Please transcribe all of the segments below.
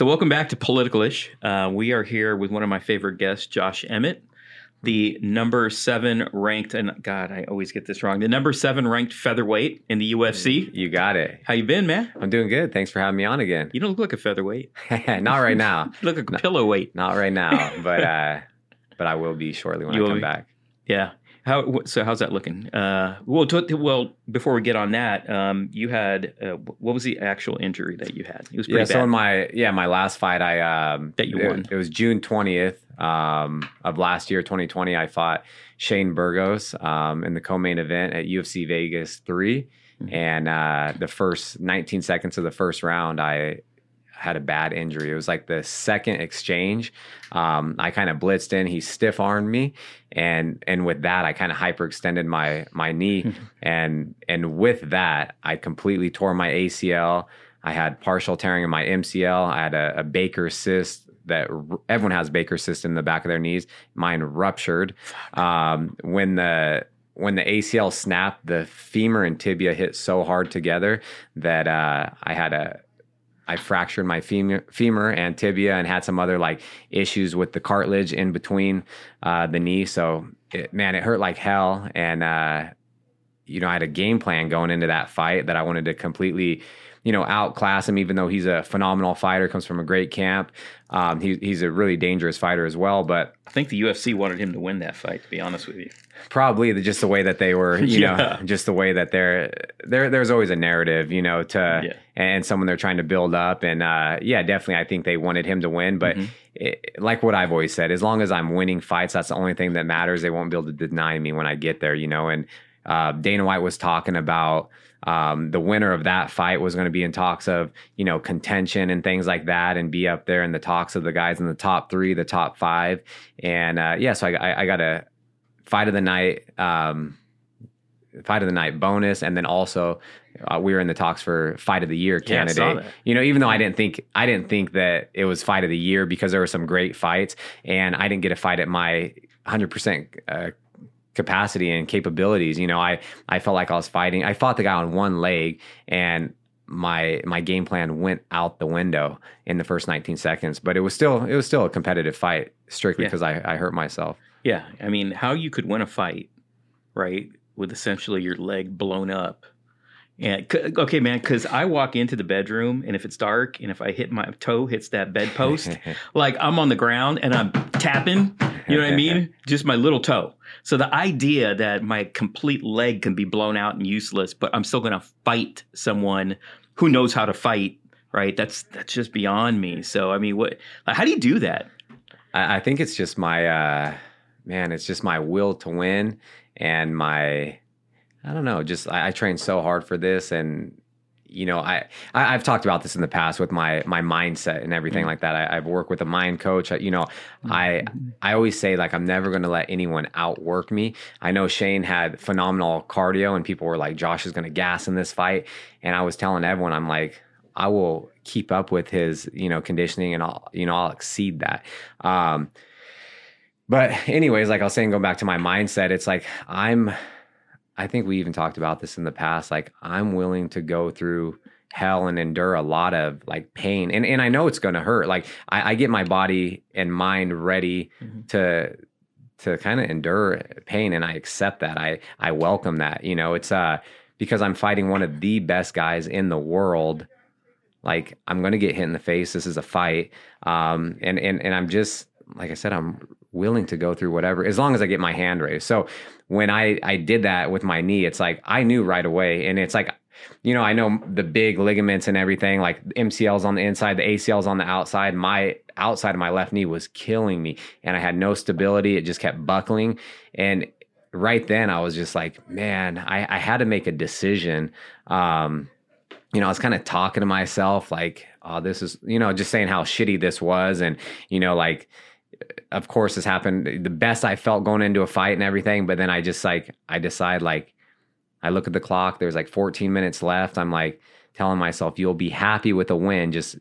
So welcome back to Political-ish. We are here with one of my favorite guests, Josh Emmett, the number 7 ranked, and God, I always get this wrong, the number 7 ranked featherweight in the UFC. You got it. How you been, man? I'm doing good. Thanks for having me on again. You don't look like a featherweight. Not right now. You look like a pillow weight. Not right now, but I will be shortly when I come back. Yeah. So how's that looking? Well, before we get on that, you had what was the actual injury that you had? It was pretty bad. So in my last fight, I that you won. It was June 20th of last year, 2020. I fought Shane Burgos in the co-main event at UFC Vegas 3, mm-hmm. and the first 19 seconds of the first round, I had a bad injury. It was like the second exchange. I kind of blitzed in. He stiff-armed me, and with that, I kind of hyperextended my knee, and with that, I completely tore my ACL. I had partial tearing in my MCL. I had a Baker's cyst. That everyone has Baker's cyst in the back of their knees. Mine ruptured. When the ACL snapped, the femur and tibia hit so hard together that I fractured my femur and tibia, and had some other like issues with the cartilage in between the knee. So, it hurt like hell. And, I had a game plan going into that fight that I wanted to completely, outclass him, even though he's a phenomenal fighter, comes from a great camp. He's a really dangerous fighter as well. But I think the UFC wanted him to win that fight, to be honest with you. Probably just the way that they were, just the way that there's always a narrative, and someone they're trying to build up. And definitely, I think they wanted him to win. But like what I've always said, as long as I'm winning fights, that's the only thing that matters. They won't be able to deny me when I get there, and Dana White was talking about the winner of that fight was going to be in talks of, contention and things like that, and be up there in the talks of the guys in the top 3, the top 5. And so I got a fight of the night bonus, and then also we were in the talks for fight of the year candidate. Yeah, even though I didn't think that it was fight of the year, because there were some great fights, and I didn't get a fight at my 100% capacity and capabilities. I felt like I fought the guy on one leg, and my game plan went out the window in the first 19 seconds, but it was still a competitive fight, strictly because I hurt myself. Yeah. I mean, how you could win a fight, right, with essentially your leg blown up. And okay, man, because I walk into the bedroom, and if it's dark, and if I hit my toe hits that bedpost, like I'm on the ground and I'm tapping, you know what I mean? Just my little toe. So the idea that my complete leg can be blown out and useless, but I'm still going to fight someone who knows how to fight, right? That's just beyond me. So I mean, how do you do that? I think it's just my my will to win, and I don't know, just I trained so hard for this, and I've talked about this in the past with my mindset and everything like that. I've worked with a mind coach. I always say, like, I'm never going to let anyone outwork me. I know Shane had phenomenal cardio, and people were like, Josh is going to gas in this fight. And I was telling everyone, I'm like, I will keep up with his, conditioning, and I'll exceed that. But anyways, like I was saying, going back to my mindset, it's like, I think we even talked about this in the past. Like, I'm willing to go through hell and endure a lot of like pain. And I know it's going to hurt. Like I get my body and mind ready to kind of endure pain. And I accept that. I welcome that, it's because I'm fighting one of the best guys in the world. Like, I'm going to get hit in the face. This is a fight. And I'm just, like I said, I'm willing to go through whatever, as long as I get my hand raised. So when I did that with my knee, it's like, I knew right away. And it's like, I know the big ligaments and everything, like MCLs on the inside, the ACLs on the outside. My outside of my left knee was killing me, and I had no stability. It just kept buckling. And right then I was just like, man, I had to make a decision. I was kind of talking to myself like, oh, this is, just saying how shitty this was. And, like, of course this happened the best I felt going into a fight and everything. But then I just like, I decide, like, I look at the clock, there's like 14 minutes left. I'm like telling myself, you'll be happy with a win. Just,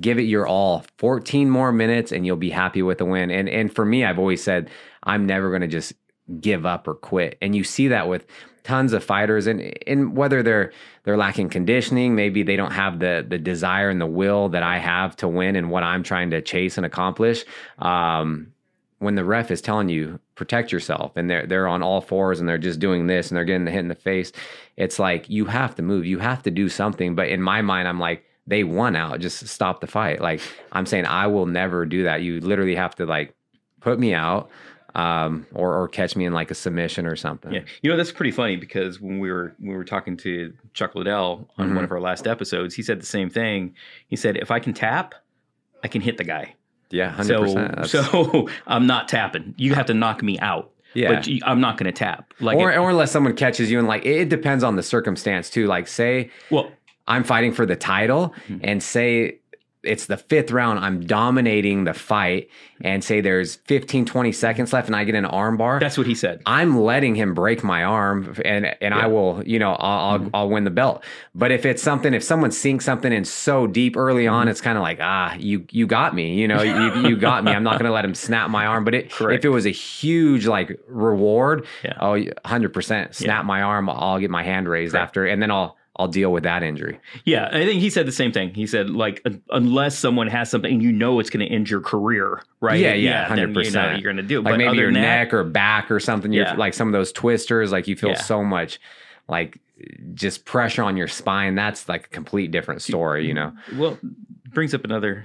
give it your all, 14 more minutes, and you'll be happy with a win. And for me, I've always said, I'm never going to just give up or quit. And you see that with tons of fighters, and whether they're lacking conditioning, maybe they don't have the desire and the will that I have to win and what I'm trying to chase and accomplish. When the ref is telling you protect yourself, and they're on all fours and they're just doing this and they're getting the hit in the face, it's like, you have to move, you have to do something. But in my mind, I'm like, they won out, just stop the fight. Like, I'm saying, I will never do that. You literally have to like put me out, or catch me in like a submission or something. Yeah, you know, that's pretty funny, because when we were talking to Chuck Liddell on one of our last episodes, he said the same thing. He said, if I can tap, I can hit the guy. Yeah, 100%. So I'm not tapping. You have to knock me out. Yeah, but I'm not going to tap. Like, or unless someone catches you, and like, it depends on the circumstance too. Like, say, well, I'm fighting for the title, and say it's the fifth round, I'm dominating the fight, and say there's 15, 20 seconds left, and I get an arm bar. That's what he said. I'm letting him break my arm, and yeah. I will, you know, I'll win the belt. But if it's something, if someone sinks something in so deep early on, it's kind of like, you got me, you know, you got me. I'm not going to let him snap my arm. But if it was a huge like reward, 100% snap my arm, I'll get my hand raised after, and then I'll deal with that injury. Yeah, I think he said the same thing. He said, like, unless someone has something, you know, it's going to end your career, right? Yeah, 100%. Then you know what you're going to do. Like, but maybe your neck or back or something, like some of those twisters, like you feel so much, like, just pressure on your spine. That's like a complete different story, you know? Well, brings up another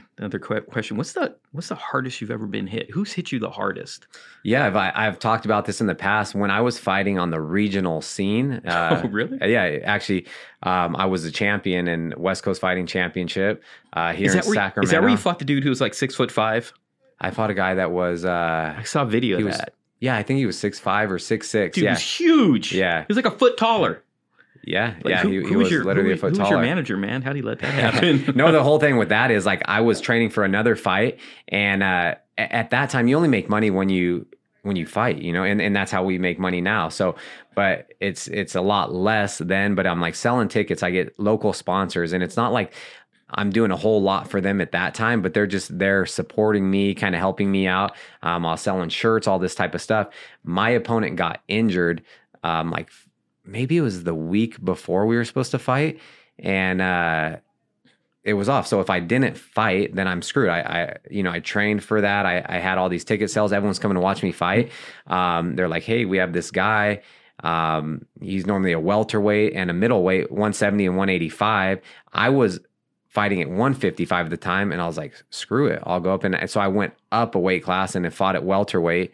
question. What's the hardest you've ever been hit? Who's hit you the hardest? Yeah, I've talked about this in the past. When I was fighting on the regional scene, oh really? Yeah, actually, I was a champion in West Coast Fighting Championship here in Sacramento. Is that where you fought the dude who was like 6'5"? I fought a guy that was. I saw a video of that. Yeah, I think he was 6'5" or 6'6". Dude, he was huge. Yeah, he was like a foot taller. Yeah, like, yeah, he was literally a foot taller. Who was your manager, man? How'd he let that happen? No, the whole thing with that is, like, I was training for another fight, and at that time, you only make money when you fight, you know, and that's how we make money now. So, but it's a lot less then, but I'm, like, selling tickets. I get local sponsors, and it's not like I'm doing a whole lot for them at that time, but they're just there supporting me, kind of helping me out. I was selling shirts, all this type of stuff. My opponent got injured, like, maybe it was the week before we were supposed to fight, and it was off. So if I didn't fight, then I'm screwed. I trained for that. I had all these ticket sales. Everyone's coming to watch me fight. They're like, hey, we have this guy. He's normally a welterweight and a middleweight, 170 and 185. I was fighting at 155 at the time, and I was like, screw it, I'll go up. And so I went up a weight class and then fought at welterweight.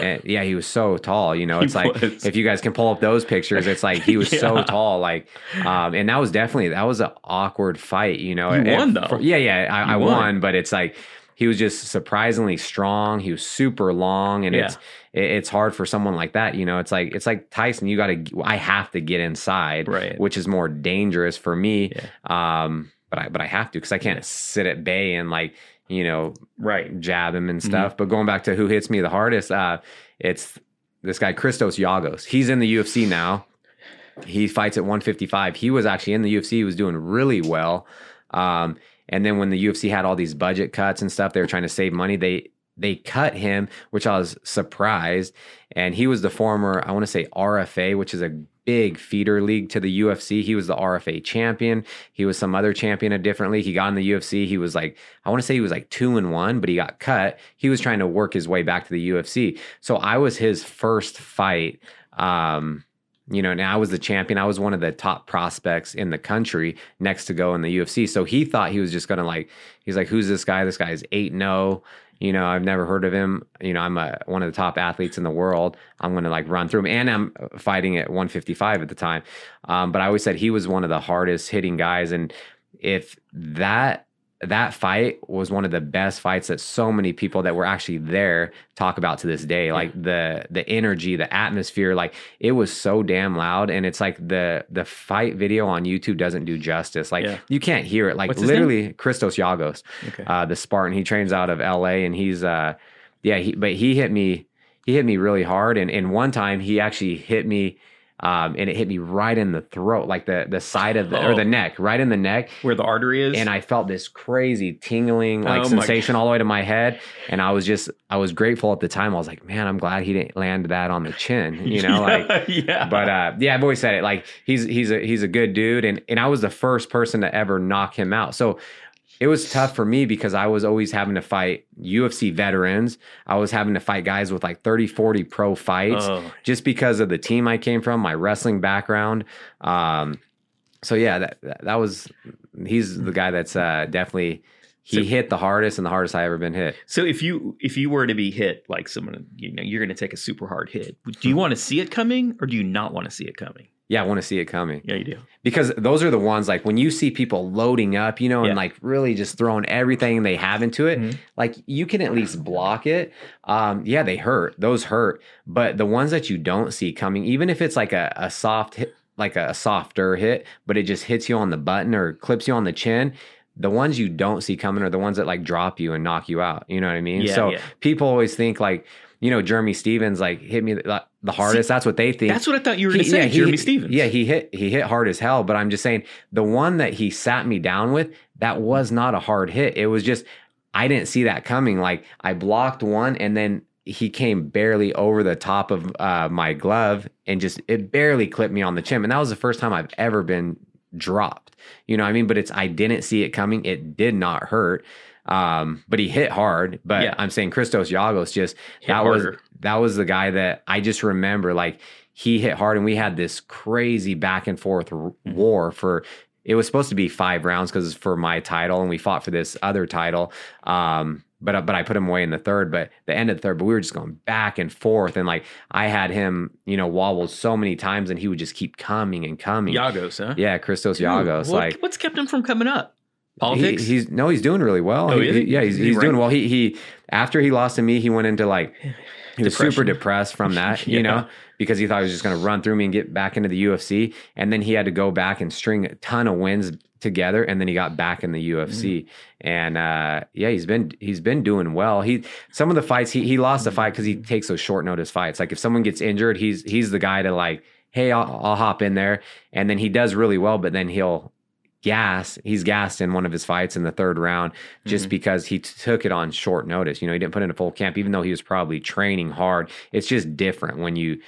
And yeah, he was so tall, you know, it's like, if you guys can pull up those pictures, it's like, he was so tall, like, and that was an awkward fight, you know. I won, but it's like, he was just surprisingly strong. He was super long, and it's hard for someone like that, you know. It's like Tyson, I have to get inside, right, which is more dangerous for me. Yeah. But I have to, cause I can't sit at bay and, like, you know, right, jab him and stuff. But going back to who hits me the hardest, it's this guy, Christos Giagos. He's in the UFC now. He fights at 155. He was actually in the UFC. He was doing really well. And then when the UFC had all these budget cuts and stuff, they were trying to save money. They cut him, which I was surprised. And he was the former, I want to say, RFA, which is a big feeder league to the UFC. He was the RFA champion. He was some other champion of different league. He got in the UFC. He was like, I want to say he was like 2-1, but he got cut. He was trying to work his way back to the UFC. So I was his first fight. You know, and I was the champion. I was one of the top prospects in the country next to go in the UFC. So he thought he was just going to, like, he's like, who's this guy? This guy is 8-0. You know, I've never heard of him. You know, I'm one of the top athletes in the world. I'm going to, like, run through him. And I'm fighting at 155 at the time. But I always said he was one of the hardest hitting guys. And if that fight was one of the best fights that so many people that were actually there talk about to this day, like the energy, the atmosphere, like, it was so damn loud. And it's like the fight video on YouTube doesn't do justice. Like, you can't hear it. Like, what's literally Christos Giagos, the Spartan, he trains out of LA, and he's, but he hit me really hard. And one time he actually hit me, And it hit me right in the throat, like the side of the, or the neck, right in the neck. Where the artery is? And I felt this crazy tingling, like sensation all the way to my head. And I was just, I was grateful at the time. I was like, man, I'm glad he didn't land that on the chin, you know? But yeah, I've always said it, like, he's a good dude. And I was the first person to ever knock him out. So it was tough for me because I was always having to fight UFC veterans. I was having to fight guys with like 30, 40 pro fights just because of the team I came from, my wrestling background. So yeah, that was, he's the guy that's definitely, he hit the hardest I ever been hit. So if you were to be hit, like someone, you know, you're going to take a super hard hit. Do you want to see it coming or do you not want to see it coming? Yeah, I want to see it coming. Yeah, you do. Because those are the ones, like, when you see people loading up, you know, and, like, really just throwing everything they have into it, like, you can at least block it. Yeah, they hurt. Those hurt. But the ones that you don't see coming, even if it's, like, a soft hit, like, a softer hit, but it just hits you on the button or clips you on the chin, the ones you don't see coming are the ones that, like, drop you and knock you out. You know what I mean? Yeah, so people always think, like, you know, Jeremy Stevens, like, hit me the hardest. See, that's what they think. That's what I thought you were going to say, Jeremy Stevens. Yeah, he hit hard as hell. But I'm just saying, the one that he sat me down with, that was not a hard hit. It was just, I didn't see that coming. Like, I blocked one, and then he came barely over the top of my glove, and just, it barely clipped me on the chin. And that was the first time I've ever been dropped. You know what I mean? But it's, I didn't see it coming. It did not hurt. But he hit hard, but I'm saying Christos Giagos just, that was the guy that I just remember, like, he hit hard, and we had this crazy back and forth war for, it was supposed to be 5 rounds because it's for my title, and we fought for this other title. But I put him away in the third, but the end of the third, but we were just going back and forth. And like, I had him, you know, wobbled so many times, and he would just keep coming and coming. Giagos, huh? Yeah. Christos Giagos. Like, what's kept him from coming up? Politics? He's doing really well. Oh, really? Yeah, he's doing well. He after he lost to me, he went into like, he was super depressed from that, you know, because he thought he was just going to run through me and get back into the UFC. And then he had to go back and string a ton of wins together, and then he got back in the UFC. And he's been doing well. Some of the fights he lost a fight because he takes those short notice fights. Like, if someone gets injured, he's the guy to, like, hey, I'll hop in there, and then he does really well, but then he'll gassed in one of his fights in the third round just because he took it on short notice. You know, he didn't put in a full camp, even though he was probably training hard. It's just different when you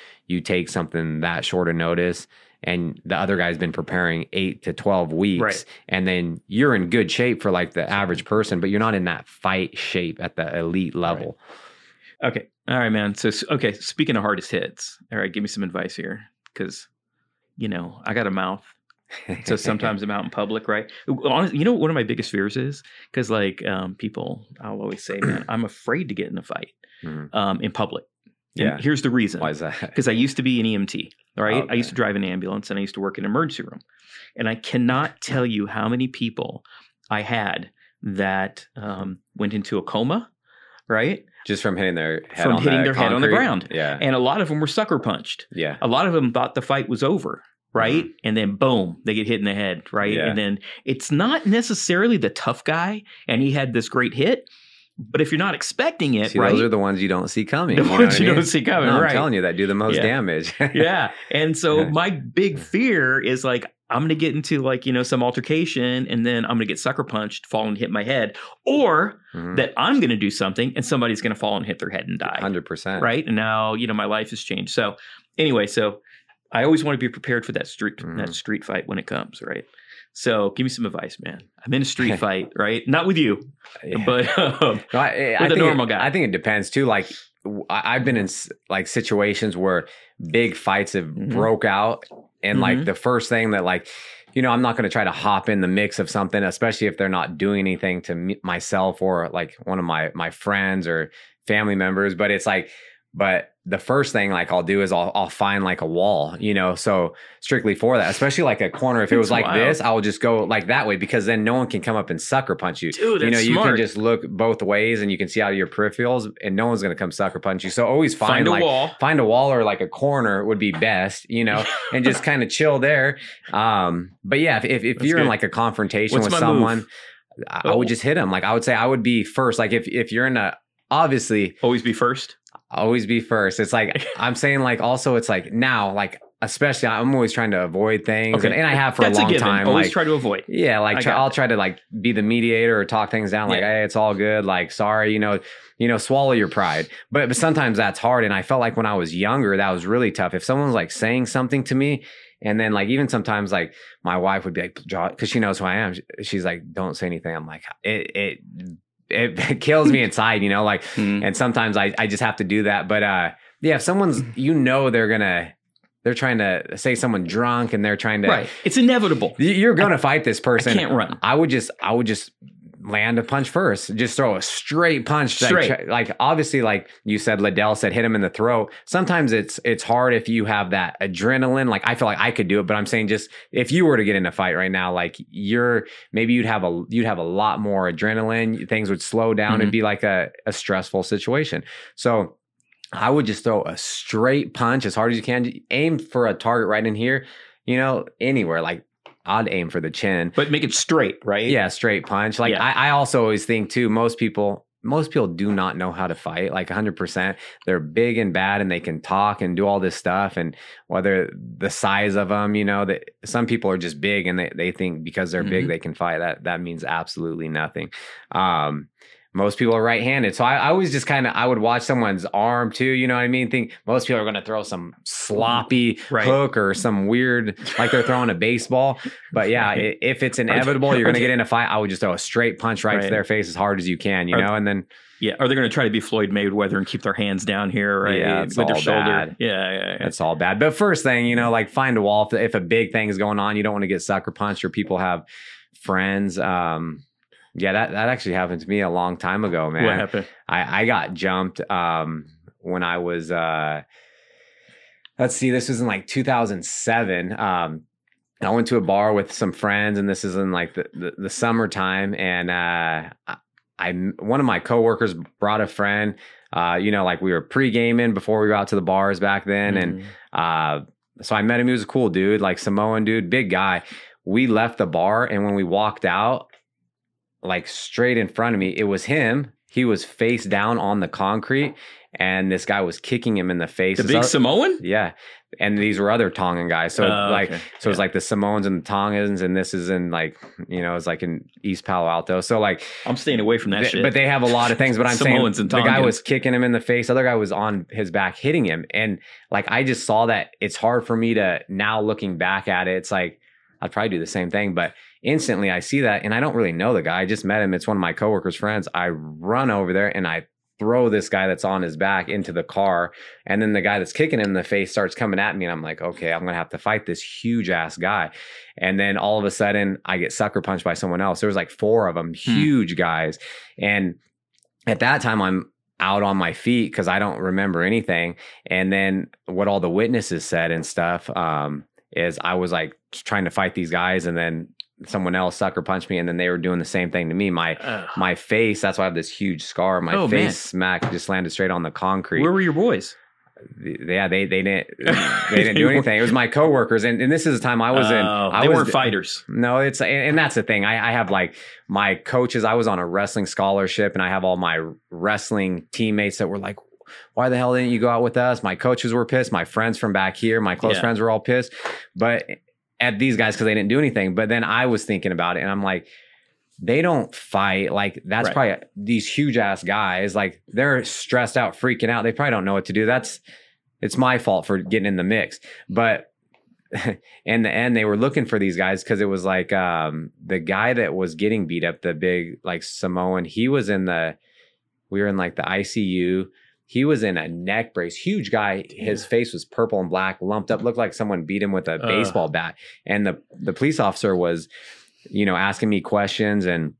take something that short of notice, and the other guy's been preparing 8 to 12 weeks, right? And then you're in good shape for like the average person, but you're not in that fight shape at the elite level. Right. Okay. All right, man. So, okay, speaking of hardest hits, all right, give me some advice here, because, you know, I got a mouth. So sometimes I'm out in public, right? Honestly, you know, one of my biggest fears is, because like people, I'll always say, man, I'm afraid to get in a fight in public. And here's the reason. Why is that? Because I used to be an EMT, right? Okay. I used to drive an ambulance, and I used to work in an emergency room. And I cannot tell you how many people I had that went into a coma, right? Just from hitting their head on the ground. Head on the ground. Yeah. And a lot of them were sucker punched. Yeah. A lot of them thought the fight was over. Right. And then boom, they get hit in the head. Right. Yeah. And then it's not necessarily the tough guy, and he had this great hit, but if you're not expecting it, see, right? Those are the ones you don't see coming. The ones you don't see coming. No, right. I'm telling you, that do the most damage. And so my big fear is like, I'm going to get into like, you know, some altercation, and then I'm going to get sucker punched, fall and hit my head, or that I'm going to do something and somebody's going to fall and hit their head and die. 100%. Right. And now, you know, my life has changed. So anyway, so I always want to be prepared for that street fight when it comes, right? So give me some advice, man. I'm in a street fight, right? Not with you, but with a normal guy. I think it depends too. Like, I've been in like situations where big fights have broke out, and like the first thing that, like, you know, I'm not going to try to hop in the mix of something, especially if they're not doing anything to myself or like one of my friends or family members. But it's like, but the first thing like I'll do is I'll find like a wall, you know, so strictly for that, especially like a corner. If it was like this, I will just go like that way, because then no one can come up and sucker punch you. Dude, you know, you can just look both ways, and you can see out of your peripherals, and no one's going to come sucker punch you. So always find a wall or like a corner would be best, you know, and just kind of chill there. But yeah, if you're in like a confrontation with someone, I would just hit him. Like, I would say I would be first. Like if you're in a, obviously always be first. It's like, I'm saying, like, also it's like now, like, especially I'm always trying to avoid things, okay. and I have for a long time. Always try to avoid. Yeah, like I'll try to like be the mediator or talk things down. Like, hey, it's all good. Like, sorry, you know, swallow your pride. But sometimes that's hard. And I felt like when I was younger, that was really tough. If someone's like saying something to me, and then like even sometimes like my wife would be like, because she knows who I am. She's like, don't say anything. I'm like, it kills me inside, you know, like, and sometimes I just have to do that. But yeah, if someone's, you know, they're trying to say someone drunk and they're trying to, right. It's inevitable. You're going to fight this person. I can't run. I would just land a punch first. Just throw a straight punch. Straight. Like obviously, like you said, Liddell said, hit him in the throat. Sometimes it's hard if you have that adrenaline. Like I feel like I could do it, but I'm saying just if you were to get in a fight right now, like you'd have a lot more adrenaline. Things would slow down. It'd be like a stressful situation. So I would just throw a straight punch as hard as you can. Aim for a target right in here, you know, anywhere. Like I'd aim for the chin. But make it straight, right? Yeah, straight punch. Like I also always think too, most people do not know how to fight, like 100%. They're big and bad and they can talk and do all this stuff. And whether the size of them, you know, that some people are just big and they think because they're big, they can fight. That means absolutely nothing. Most people are right-handed. So I always just kind of, I would watch someone's arm too, you know what I mean? Think most people are going to throw some sloppy hook or some weird, like they're throwing a baseball. But yeah, if it's inevitable, you're going to get in a fight, I would just throw a straight punch right to their face as hard as you can, you know? And then... Yeah, are they going to try to be Floyd Mayweather and keep their hands down here, right? Yeah, it's with all their shoulder. Yeah. It's all bad. But first thing, you know, like find a wall. If a big thing is going on, you don't want to get sucker punched or people have friends. Yeah, that actually happened to me a long time ago, man. What happened? I got jumped when I was, let's see, this was in like 2007. I went to a bar with some friends, and this is in like the summertime. And one of my coworkers brought a friend, you know, like we were pre-gaming before we were out to the bars back then. And so I met him. He was a cool dude, like Samoan dude, big guy. We left the bar, and when we walked out, like straight in front of me, it was him. He was face down on the concrete, and this guy was kicking him in the face. The big Samoan? Yeah. And these were other Tongan guys. So so it's like the Samoans and the Tongans, and this is in like, you know, it's like in East Palo Alto. So like I'm staying away from that shit. But they have a lot of things, but I'm Samoans saying and the guy was kicking him in the face. The other guy was on his back hitting him. And like, I just saw that. It's hard for me to now, looking back at it, it's like, I'd probably do the same thing, but instantly I see that, and I don't really know the guy. I just met him. It's one of my coworkers' friends. I run over there and I throw this guy that's on his back into the car, and then the guy that's kicking him in the face starts coming at me, and I'm like, okay, I'm gonna have to fight this huge ass guy. And then all of a sudden I get sucker punched by someone else. There was like four of them, huge guys. And at that time I'm out on my feet because I don't remember anything. And then what all the witnesses said and stuff, is I was like trying to fight these guys, and then someone else sucker punched me, and then they were doing the same thing to me. My face, that's why I have this huge scar. My face smacked, just landed straight on the concrete. Where were your boys? Yeah, they didn't do anything. It was my coworkers, and this is the time I was in. They weren't fighters. No, it's and that's the thing. I have like my coaches. I was on a wrestling scholarship, and I have all my wrestling teammates that were like, why the hell didn't you go out with us? My coaches were pissed. My friends from back here, my close friends were all pissed. But at these guys, because they didn't do anything. But then I was thinking about it, and I'm like, they don't fight. Like, that's probably these huge ass guys. Like, they're stressed out, freaking out. They probably don't know what to do. It's my fault for getting in the mix. But in the end, they were looking for these guys, because it was like the guy that was getting beat up, the big like Samoan, we were in like the ICU. He was in a neck brace, huge guy. His face was purple and black, lumped up, looked like someone beat him with a baseball bat. And the police officer was, you know, asking me questions and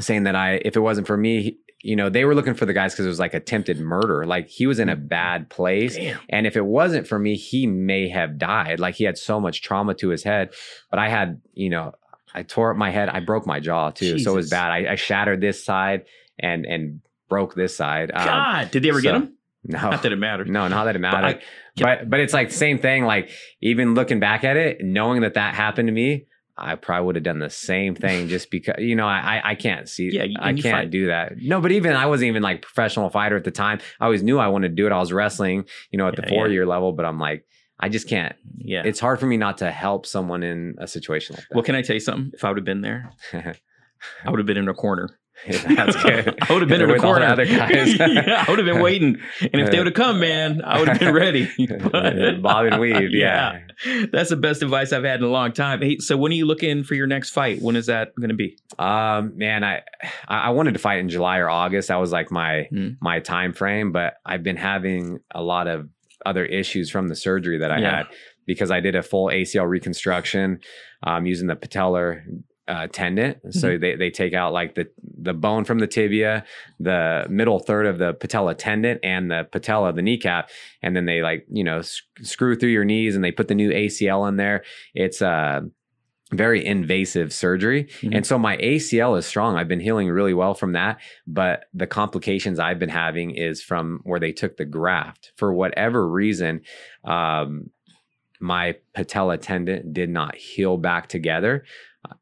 saying that if it wasn't for me, you know, they were looking for the guys because it was like attempted murder. Like, he was in a bad place. Damn. And if it wasn't for me, he may have died. Like, he had so much trauma to his head. But I had, you know, I tore up my head. I broke my jaw too. Jesus. So it was bad. I shattered this side and broke this side. God, did they ever get him? No, not that it mattered. No, not that it mattered. But it's like the same thing. Like, even looking back at it, knowing that happened to me, I probably would have done the same thing, just because, you know, I can't see. Yeah, I can't do that. No, but even I wasn't even like a professional fighter at the time. I always knew I wanted to do it. I was wrestling, you know, at the 4-year level, but I'm like, I just can't. Yeah. It's hard for me not to help someone in a situation like that. Well, can I tell you something? If I would have been there, I would have been in a corner. I would have been in a corner. Other guys. Yeah, I would have been waiting. And if they would have come, man, I would have been ready. But, bob and weave. Yeah. Yeah. That's the best advice I've had in a long time. Hey, so when are you looking for your next fight? When is that going to be? Man, I wanted to fight in July or August. That was like my time frame. But I've been having a lot of other issues from the surgery that I had, because I did a full ACL reconstruction using the patellar tendon. So they take out like the bone from the tibia, the middle third of the patella tendon, and the patella of the kneecap. And then they screw through your knees and they put the new ACL in there. It's very invasive surgery. Mm-hmm. And so my ACL is strong. I've been healing really well from that. But the complications I've been having is from where they took the graft. For whatever reason, my patella tendon did not heal back together,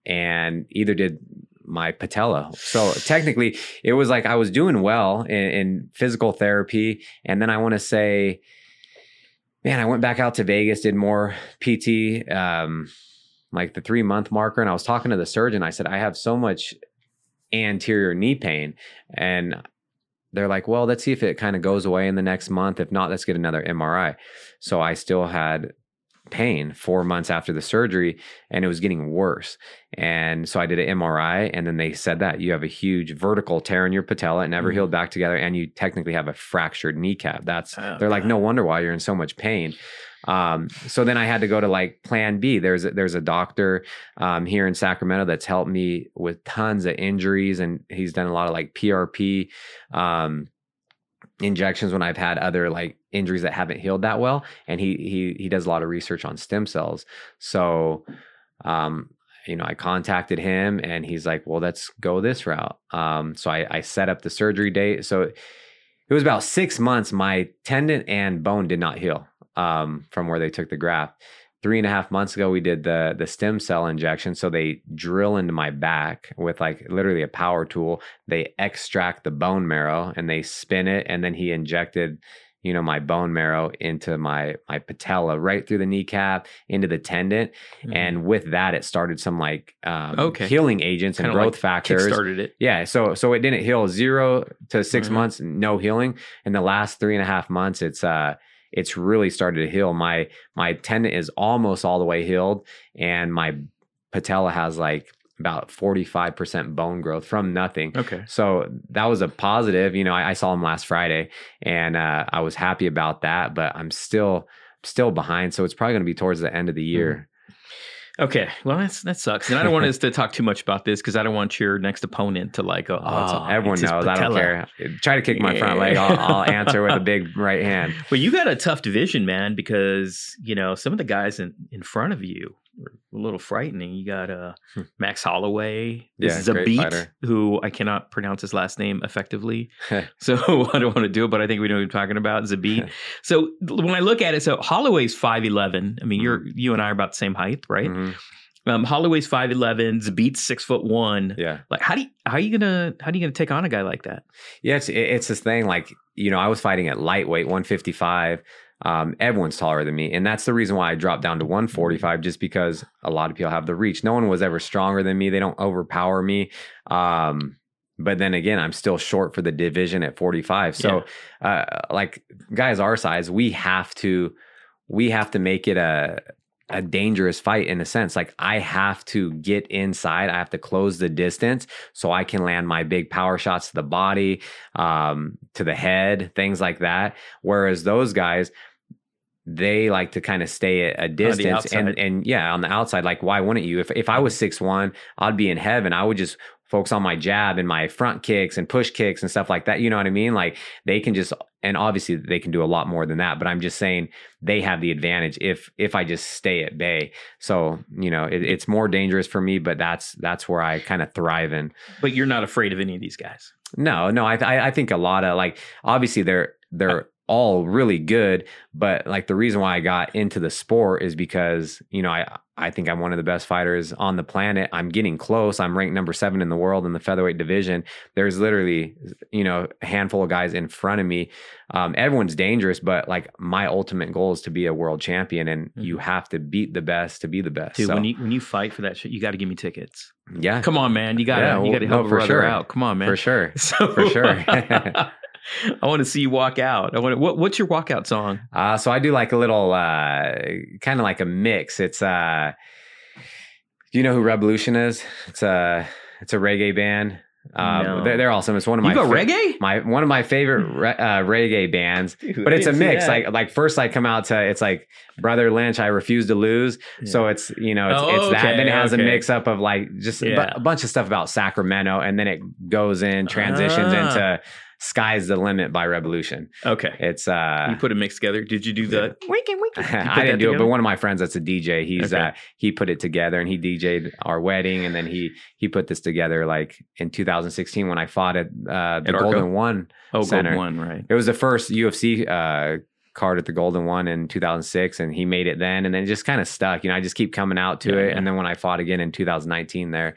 and either did my patella. So technically it was like I was doing well in physical therapy. And then I want to say, man, I went back out to Vegas, did more PT, like the 3-month marker. And I was talking to the surgeon. I said, I have so much anterior knee pain. And they're like, well, let's see if it kind of goes away in the next month. If not, let's get another MRI. So I still had pain 4 months after the surgery, and it was getting worse. And so I did an MRI, and then they said that you have a huge vertical tear in your patella. It never healed back together. And you technically have a fractured kneecap. They're like, no wonder why you're in so much pain. So then I had to go to like plan B. There's a doctor, here in Sacramento that's helped me with tons of injuries. And he's done a lot of like PRP, injections when I've had other like injuries that haven't healed that well. And he does a lot of research on stem cells. So, I contacted him and he's like, well, let's go this route. So I set up the surgery date. So it was about 6 months. My tendon and bone did not heal. From where they took the graft. 3.5 months ago, we did the stem cell injection. So they drill into my back with like literally a power tool. They extract the bone marrow and they spin it. And then he injected, my bone marrow into my patella, right through the kneecap, into the tendon. Mm-hmm. And with that, it started some like healing agents and growth factors. Kick-started it. Yeah. So it didn't heal. 0 to 6 months, no healing. In the last 3.5 months, it's really started to heal. My tendon is almost all the way healed, and my patella has like about 45% bone growth from nothing. Okay. So that was a positive. I saw him last Friday, and I was happy about that, but I'm still behind. So it's probably going to be towards the end of the year. Mm-hmm. Okay, well, that sucks. And I don't want us to talk too much about this because I don't want your next opponent to like, everyone knows, I don't care. Try to kick my front leg. I'll answer with a big right hand. Well, you got a tough division, man, because, some of the guys in front of you are a little frightening. You got Max Holloway, Zabit, who I cannot pronounce his last name effectively. So I don't want to do it, but I think we know who you're talking about, Zabit. So when I look at it, so Holloway's 5'11". I mean, you and I are about the same height, right? Mm-hmm. Holloway's 5'11", Zabit's 6'1". Yeah. Like how are you gonna take on a guy like that? Yeah, it's this thing. Like I was fighting at lightweight, 155. Everyone's taller than me. And that's the reason why I dropped down to 145, just because a lot of people have the reach. No one was ever stronger than me. They don't overpower me. But then again, I'm still short for the division at 45. So, like guys our size, we have to make it a dangerous fight in a sense. Like I have to get inside. I have to close the distance so I can land my big power shots to the body, to the head, things like that. Whereas those guys, they like to kind of stay at a distance and on the outside. Like, why wouldn't you? If I was 6'1", I'd be in heaven. I would just focus on my jab and my front kicks and push kicks and stuff like that. You know what I mean? Like they can just, and obviously they can do a lot more than that, but I'm just saying they have the advantage if I just stay at bay. So, it's more dangerous for me, but that's where I kind of thrive in. But you're not afraid of any of these guys? No, I think a lot of like, obviously they're all really good. But like, the reason why I got into the sport is because, you know, I think I'm one of the best fighters on the planet. I'm getting close. I'm ranked #7 in the world in the featherweight division. There's literally, you know, a handful of guys in front of me. Everyone's dangerous, but like, my ultimate goal is to be a world champion, and you have to beat the best to be the best. Dude, so when you fight for that shit, you got to give me tickets. Yeah. Come on, man. You got to, you got to help brother out. Come on, man. For sure. For sure. I want to see you walk out. I want to, what's your walkout song? So I do like a little, kind of like a mix. It's, do you know who Revolution is? It's a reggae band. No. They're awesome. It's one of my favorite reggae bands. Dude, but it's a mix. That. Like first I come out to, it's like Brother Lynch, I Refuse to Lose. Yeah. So it's, you know, it's that. And then it has a mix up of like just a bunch of stuff about Sacramento, and then it goes in, transitions into Sky's the Limit by Revolution. Okay. It's you put a mix together. Did you do the winking? I didn't do it, but one of my friends that's a DJ, he's he put it together, and he DJ'd our wedding, and then he put this together like in 2016 when I fought at the Golden One Center. Golden One, right. It was the first UFC card at the Golden One in 2006, and he made it then, and then it just kind of stuck. You know, I just keep coming out to it. Yeah. And then when I fought again in 2019 there,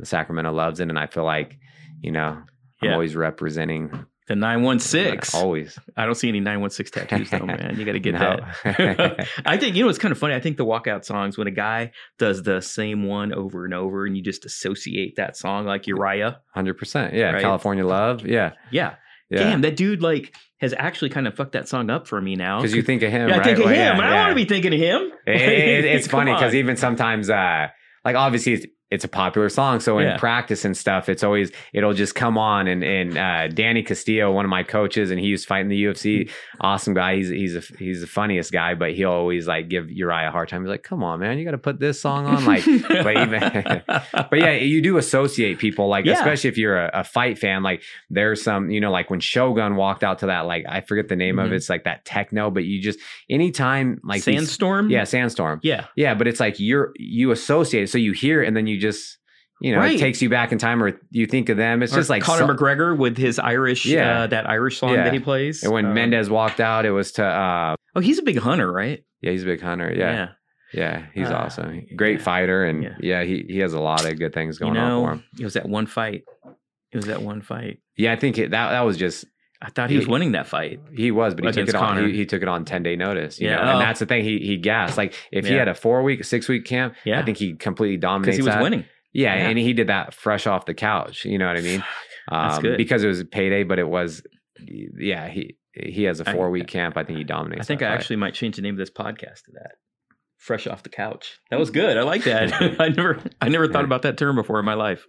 the Sacramento loves it, and I feel like, you know, I'm always representing the 916. Always. I don't see any 916 tattoos though, man. You got to get that. I think, you know, it's kind of funny. I think the walkout songs, when a guy does the same one over and over, and you just associate that song, like Uriah. 100%. Yeah. Right? California Love. Yeah. Yeah. Yeah. Damn, that dude like has actually kind of fucked that song up for me now. Because you think of him, right? I think of him. Yeah, I don't want to be thinking of him. It's funny because even sometimes, like obviously it's a popular song. So in practice and stuff, it's always, it'll just come on. And Danny Castillo, one of my coaches, and he was fighting the UFC. Awesome guy. He's the funniest guy, but he'll always like give Uriah a hard time. He's like, come on, man, you got to put this song on. Like, but yeah, you do associate people, like, especially if you're a fight fan, like there's some, you know, like when Shogun walked out to that, like, I forget the name of it. It's like that techno, but you just, anytime like Sandstorm. Sandstorm. Yeah. Yeah. But it's like, you associate it. So you hear it, and then you just, you know, it takes you back in time, or you think of them. It's just like Conor McGregor with his Irish, that Irish song that he plays. And when Mendez walked out, it was to... he's a big hunter, right? Yeah, he's a big hunter. Yeah. Yeah, he's awesome. Great fighter. And he has a lot of good things going on for him. It was that one fight. Yeah, I think that was just... I thought he was winning that fight. He was, but he took it on 10-day notice. You know? And that's the thing. He gassed. Like if he had a 6-week camp, I think he completely dominates that. Because he was winning. Yeah, yeah, and he did that fresh off the couch. You know what I mean? That's good. Because it was a payday, but it was, he has a 4-week camp. I think he dominates. I think I actually might change the name of this podcast to that. Fresh off the couch. That was good. I like that. I never thought about that term before in my life.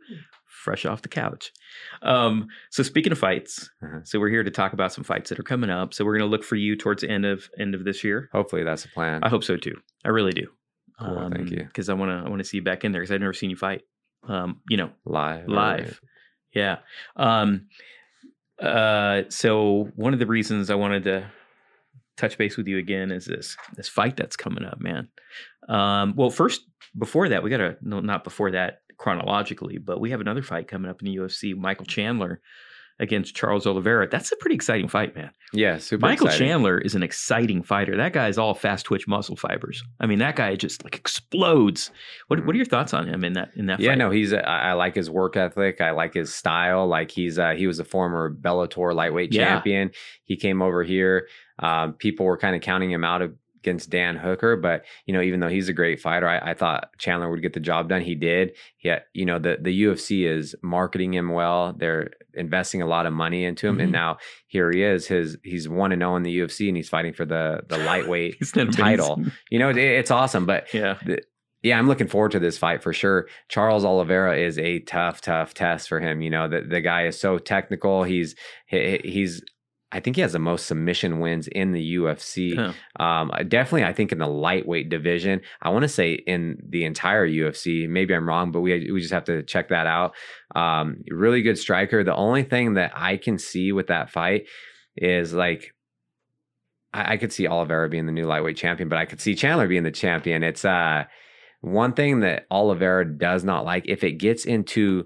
Fresh off the couch. So speaking of fights, so we're here to talk about some fights that are coming up. So we're going to look for you towards the end of this year. Hopefully that's the plan. I hope so too. I really do. Cool, thank you. Because I want to see you back in there, because I've never seen you fight. You know, live. Right. Yeah. So one of the reasons I wanted to touch base with you again is this fight that's coming up, man. Well, first, before that, not before that chronologically, but we have another fight coming up in the UFC, Michael Chandler against Charles Oliveira. That's a pretty exciting fight, man. Yeah, super exciting. Michael Chandler is an exciting fighter. That guy is all fast twitch muscle fibers. I mean, that guy just like explodes. What are your thoughts on him in that fight? Yeah, no, he's I like his work ethic. I like his style. Like he's he was a former Bellator lightweight champion. He came over here. People were kind of counting him out against Dan Hooker, but you know, even though he's a great fighter, I thought Chandler would get the job done. He did. Yeah, you know, the UFC is marketing him well. They're investing a lot of money into him, and now here he is. He's 1-0 in the UFC, and he's fighting for the lightweight title. You know, it's awesome. But yeah, I'm looking forward to this fight for sure. Charles Oliveira is a tough test for him. You know, the guy is so technical. He's I think he has the most submission wins in the UFC. Huh. Definitely, I think in the lightweight division. I want to say in the entire UFC. Maybe I'm wrong, but we just have to check that out. Really good striker. The only thing that I can see with that fight is like, I could see Oliveira being the new lightweight champion, but I could see Chandler being the champion. It's one thing that Oliveira does not like. If it gets into...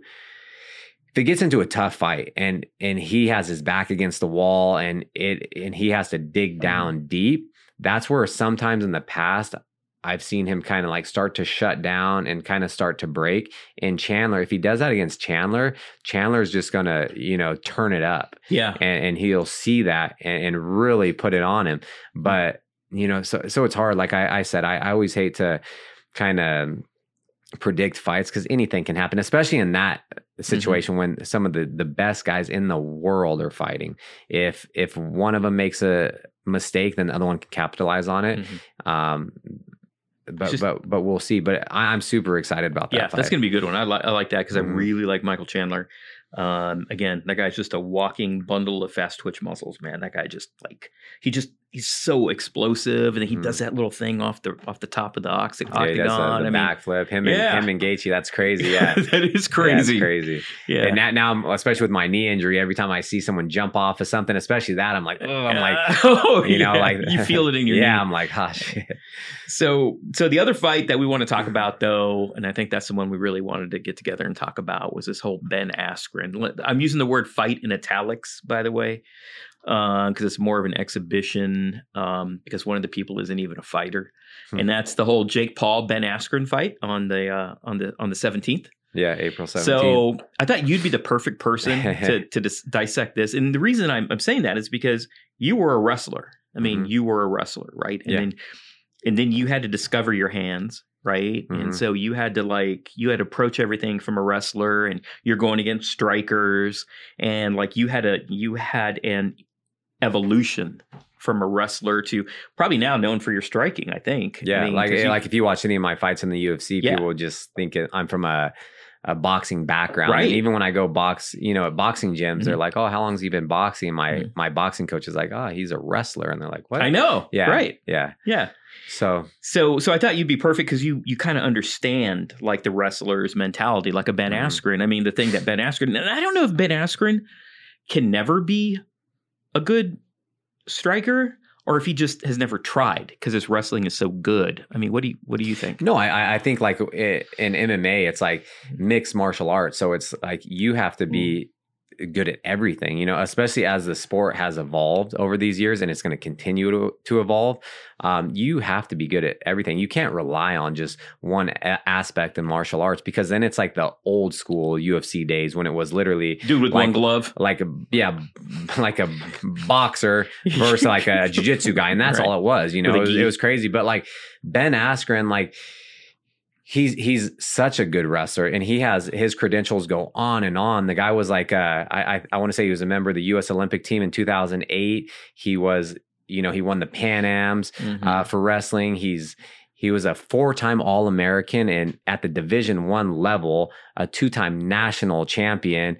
It gets into a tough fight, and he has his back against the wall, and he has to dig down deep. That's where sometimes in the past I've seen him kind of like start to shut down and kind of start to break. And Chandler, if he does that against Chandler, Chandler's just going to, you know, turn it up. Yeah. And he'll see that and really put it on him. But, you know, so it's hard. Like I said, I always hate to kind of predict fights because anything can happen, especially in that situation mm-hmm. when some of the best guys in the world are fighting. If one of them makes a mistake, then the other one can capitalize on it. Mm-hmm. But we'll see. But I'm super excited about that. Yeah, fight. That's gonna be a good one. I like that because mm-hmm. I really like Michael Chandler. Again, that guy's just a walking bundle of fast twitch muscles, man. That guy just like he's so explosive, and he does that little thing off the top of the octagon. Yeah, the backflip. Him and Gaethje. That's crazy. Yeah, that is crazy. That's crazy. Yeah. And now, especially with my knee injury, every time I see someone jump off of something, especially that, I'm like, like you feel it in your knee. Yeah, I'm like, shit. So the other fight that we want to talk about though, and I think that's the one we really wanted to get together and talk about, was this whole Ben Askren. I'm using the word fight in italics, by the way, because it's more of an exhibition, because one of the people isn't even a fighter. And that's the whole Jake Paul Ben Askren fight on the 17th. Yeah, April 17th. So I thought you'd be the perfect person to dissect this. And the reason I'm saying that is because you were a wrestler. I mean, you were a wrestler, right? And then you had to discover your hands. Right. Mm-hmm. And so you had to approach everything from a wrestler, and you're going against strikers, and like you had an evolution from a wrestler to probably now known for your striking, I think. Yeah. I mean, like if you watch any of my fights in the UFC, people just think I'm from a boxing background. Right. And even when I go box, you know, at boxing gyms, they're like, "Oh, how long has he been boxing?" And my boxing coach is like, "Oh, he's a wrestler." And they're like, "What?" I know. Yeah. Right. Yeah. Yeah. So I thought you'd be perfect because you kind of understand like the wrestler's mentality, like a Ben Askren. I mean, the thing that Ben Askren, and I don't know if Ben Askren can never be a good striker, or if he just has never tried because his wrestling is so good. I mean, what do you think? No, I think like in MMA, it's like mixed martial arts. So it's like you have to be good at everything, you know, especially as the sport has evolved over these years, and it's going to continue to evolve. You have to be good at everything. You can't rely on just one aspect in martial arts, because then it's like the old school UFC days when it was literally dude with like, one glove, like a boxer versus like a jiu-jitsu guy, and that's all it was, you know. It was crazy. But like Ben Askren, like he's such a good wrestler, and he has his credentials go on and on. The guy was like, I want to say he was a member of the U.S. Olympic team in 2008. He was, you know, he won the Pan Ams for wrestling. He was a 4-time All-American, and at the Division I level, a 2-time national champion.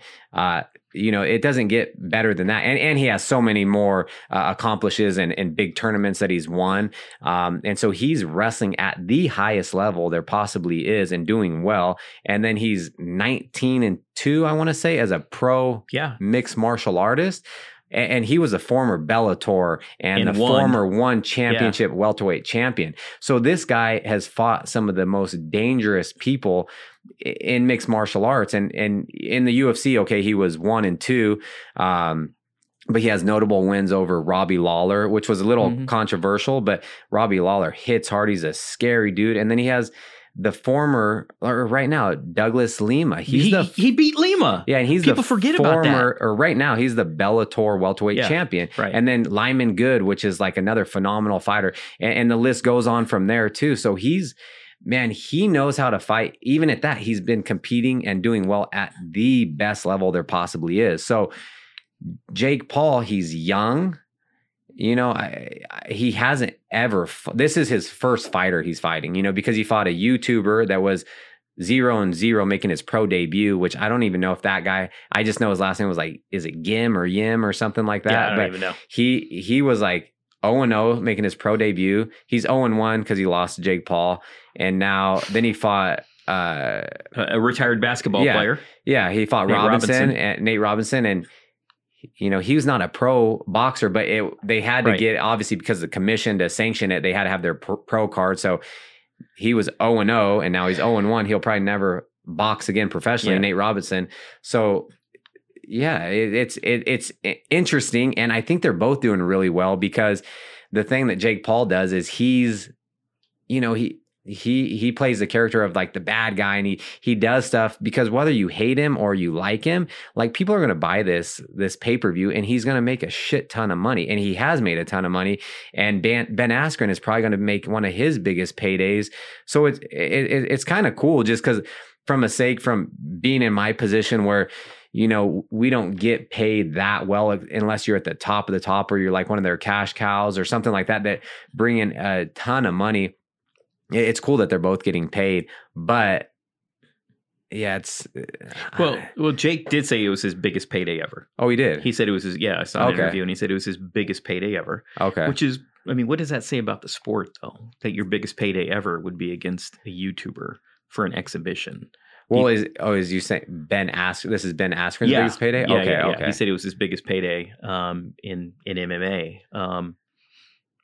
You know, it doesn't get better than that. And he has so many more accomplishes and big tournaments that he's won. And so he's wrestling at the highest level there possibly is and doing well. And then he's 19-2, I want to say, as a pro mixed martial artist. And he was a former Bellator and former ONE championship welterweight champion. So this guy has fought some of the most dangerous people in mixed martial arts, and in the UFC, okay, he was 1-2, but he has notable wins over Robbie Lawler, which was a little controversial, but Robbie Lawler hits hard. He's a scary dude. And then he has the former, or right now, Douglas Lima. He beat Lima. Yeah, and he's people the forget former, about that. Or right now, he's the Bellator welterweight champion. Right. And then Lyman Good, which is like another phenomenal fighter. And the list goes on from there too. So man, he knows how to fight. Even at that, he's been competing and doing well at the best level there possibly is. So Jake Paul, he's young. You know, he hasn't ever, this is his first fighter he's fighting, you know, because he fought a YouTuber that was 0-0 making his pro debut, which I don't even know if that guy, I just know his last name was like, is it Gim or Yim or something like that? Yeah, I don't even know. He was like 0-0 making his pro debut. He's 0-1 because he lost to Jake Paul. And now then he fought a retired basketball player. Yeah, he fought Nate Robinson, and you know, he was not a pro boxer, but they had to get, obviously because of the commission to sanction it, they had to have their pro card. So he was 0-0, and now he's 0-1. He'll probably never box again professionally, Nate Robinson. So yeah, it's interesting. And I think they're both doing really well, because the thing that Jake Paul does is he's, you know, he plays the character of like the bad guy, and he does stuff because whether you hate him or you like him, like people are going to buy this pay-per-view, and he's going to make a shit ton of money, and he has made a ton of money. And Ben Askren is probably going to make one of his biggest paydays. So it's kind of cool, just because from being in my position where, you know, we don't get paid that well unless you're at the top of the top, or you're like one of their cash cows or something like that bring in a ton of money. It's cool that they're both getting paid, but yeah, it's well, Jake did say it was his biggest payday ever. Oh, he did. He said it was his, yeah, I saw an interview, and he said it was his biggest payday ever. Okay. Which is, I mean, what does that say about the sport though? That your biggest payday ever would be against a YouTuber for an exhibition. Well, is you saying Ben Askren? This is Ben Askren's biggest payday? Yeah, okay, yeah, yeah. Okay. He said it was his biggest payday in MMA.